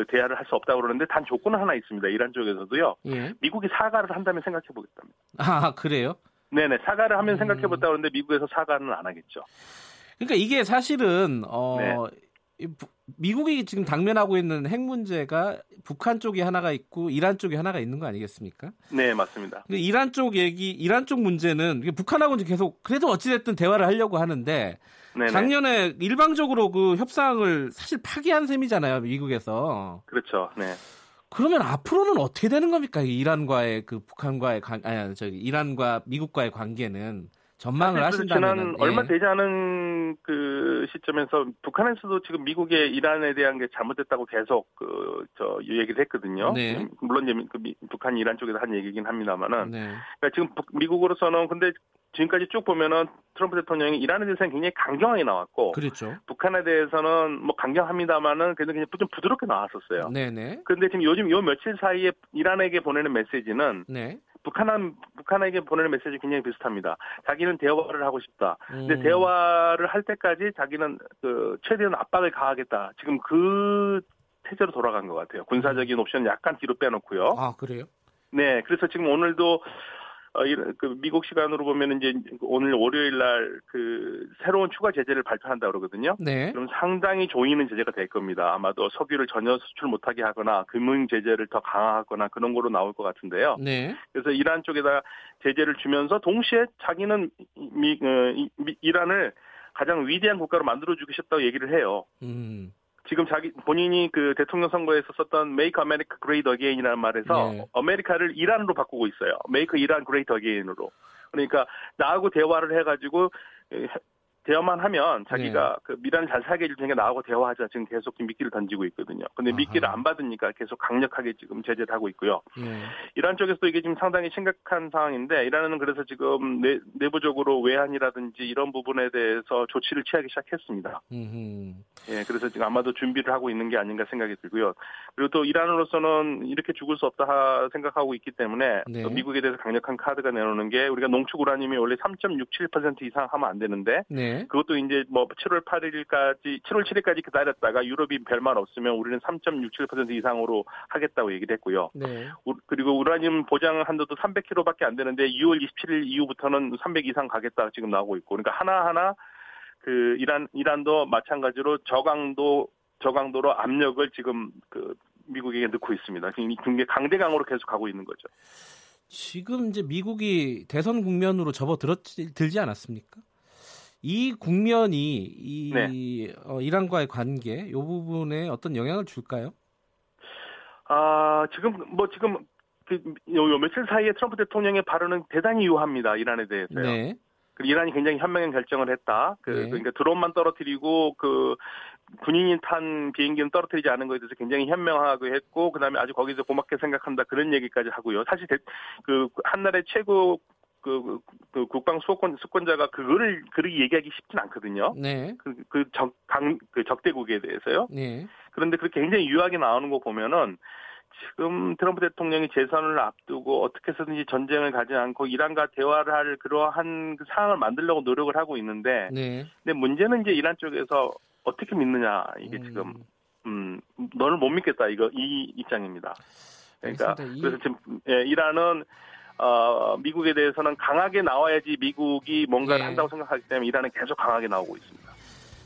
대화를 할 수 없다고 그러는데 단 조건은 하나 있습니다. 이란 쪽에서도요. 네. 미국이 사과를 한다면 생각해 보겠답니다. 아 그래요? 네네 사과를 하면 생각해 보겠다 그러는데 미국에서 사과는 안 하겠죠. 그러니까 이게 사실은 네. 미국이 지금 당면하고 있는 핵 문제가 북한 쪽이 하나가 있고 이란 쪽이 하나가 있는 거 아니겠습니까? 네, 맞습니다. 근데 이란 쪽 문제는 북한하고는 계속 그래도 어찌됐든 대화를 하려고 하는데 네네. 작년에 일방적으로 그 협상을 사실 파기한 셈이잖아요, 미국에서. 그렇죠. 네. 그러면 앞으로는 어떻게 되는 겁니까? 이란과의 그 북한과의 이란과 미국과의 관계는? 전망을 하신다면 지난 얼마 되지 않은 그 시점에서 북한에서도 지금 미국의 이란에 대한 게 잘못됐다고 계속 얘기를 했거든요. 네. 물론 이제 북한 이란 쪽에서 한 얘기긴 합니다만은 네. 그러니까 지금 미국으로서는 근데 지금까지 쭉 보면은 트럼프 대통령이 이란에 대해서는 굉장히 강경하게 나왔고, 그렇죠. 북한에 대해서는 뭐 강경합니다만은 그냥 좀 부드럽게 나왔었어요. 네네. 그런데 지금 요즘 요 며칠 사이에 이란에게 보내는 메시지는. 네. 북한에게 보내는 메시지 굉장히 비슷합니다. 자기는 대화를 하고 싶다. 근데 대화를 할 때까지 자기는 최대한 압박을 가하겠다. 지금 그 태세로 돌아간 것 같아요. 군사적인 옵션 약간 뒤로 빼놓고요. 아 그래요? 네, 그래서 지금 오늘도 미국 시간으로 보면 이제 오늘 월요일 날 새로운 추가 제재를 발표한다 그러거든요. 네. 그럼 상당히 조이는 제재가 될 겁니다. 아마도 석유를 전혀 수출 못하게 하거나 금융 제재를 더 강화하거나 그런 거로 나올 것 같은데요. 네. 그래서 이란 쪽에다 제재를 주면서 동시에 자기는 이란을 가장 위대한 국가로 만들어주고 싶다고 얘기를 해요. 지금 본인이 그 대통령 선거에서 썼던 Make America Great Again이라는 말에서 네. 아메리카를 이란으로 바꾸고 있어요. Make Iran Great Again으로. 그러니까 나하고 대화를 해가지고 대화만 하면 자기가 네. 그 미란을 잘 살게 해줄 테니까 나하고 대화하자. 지금 계속 미끼를 던지고 있거든요. 근데 미끼를 안 받으니까 계속 강력하게 지금 제재를 하고 있고요. 네. 이란 쪽에서도 이게 지금 상당히 심각한 상황인데, 이란은 그래서 지금 내부적으로 외환이라든지 이런 부분에 대해서 조치를 취하기 시작했습니다. 예, 그래서 지금 아마도 준비를 하고 있는 게 아닌가 생각이 들고요. 그리고 또 이란으로서는 이렇게 죽을 수 없다 생각하고 있기 때문에 네. 또 미국에 대해서 강력한 카드가 내놓는 게, 우리가 농축 우라늄이 원래 3.67% 이상 하면 안 되는데 네. 그것도 이제 뭐 7월 7일까지 기다렸다가 유럽이 별말 없으면 우리는 3.67% 이상으로 하겠다고 얘기를 했고요. 네. 그리고 우라늄 보장 한도도 300kg밖에 안 되는데 2월 27일 이후부터는 300 이상 가겠다 지금 나오고 있고. 그러니까 하나하나 그 이란도 마찬가지로 저강도로 압력을 지금 그 미국에게 넣고 있습니다. 지금 강대강으로 계속 가고 있는 거죠. 지금 이제 미국이 대선 국면으로 접어들지 않았습니까? 이 국면이 네. 이란과의 관계 이 부분에 어떤 영향을 줄까요? 아 지금 요 며칠 사이에 트럼프 대통령의 발언은 대단히 유효합니다. 이란에 대해서요. 네. 이란이 굉장히 현명한 결정을 했다. 네. 그러니까 드론만 떨어뜨리고 그 군인이 탄 비행기는 떨어뜨리지 않은 것에 대해서 굉장히 현명하게 했고, 그다음에 아주 거기서 고맙게 생각한다 그런 얘기까지 하고요. 사실 그 한나라의 최고 그 국방 수권자가 그를 얘기하기 쉽진 않거든요. 네. 그 적대국에 대해서요. 네. 그런데 그렇게 굉장히 유효하게 나오는 거 보면은 지금 트럼프 대통령이 재선을 앞두고 어떻게 해서든지 전쟁을 가지 않고 이란과 대화를 할 그러한 그 상황을 만들려고 노력을 하고 있는데, 네. 근데 문제는 이제 이란 쪽에서 어떻게 믿느냐 이게 지금 너를 못 믿겠다 이 입장입니다. 그러니까 그래서 지금 이란은 미국에 대해서는 강하게 나와야지 미국이 뭔가를 예. 한다고 생각하기 때문에 이란은 계속 강하게 나오고 있습니다.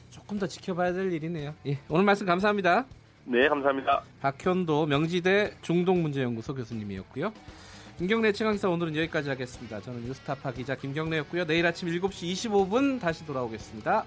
조금 더 지켜봐야 될 일이네요. 예. 오늘 말씀 감사합니다. 네, 감사합니다. 박현도 명지대 중동문제연구소 교수님이었고요. 김경래 최강시사 오늘은 여기까지 하겠습니다. 저는 뉴스타파 기자 김경래였고요. 내일 아침 7시 25분 다시 돌아오겠습니다.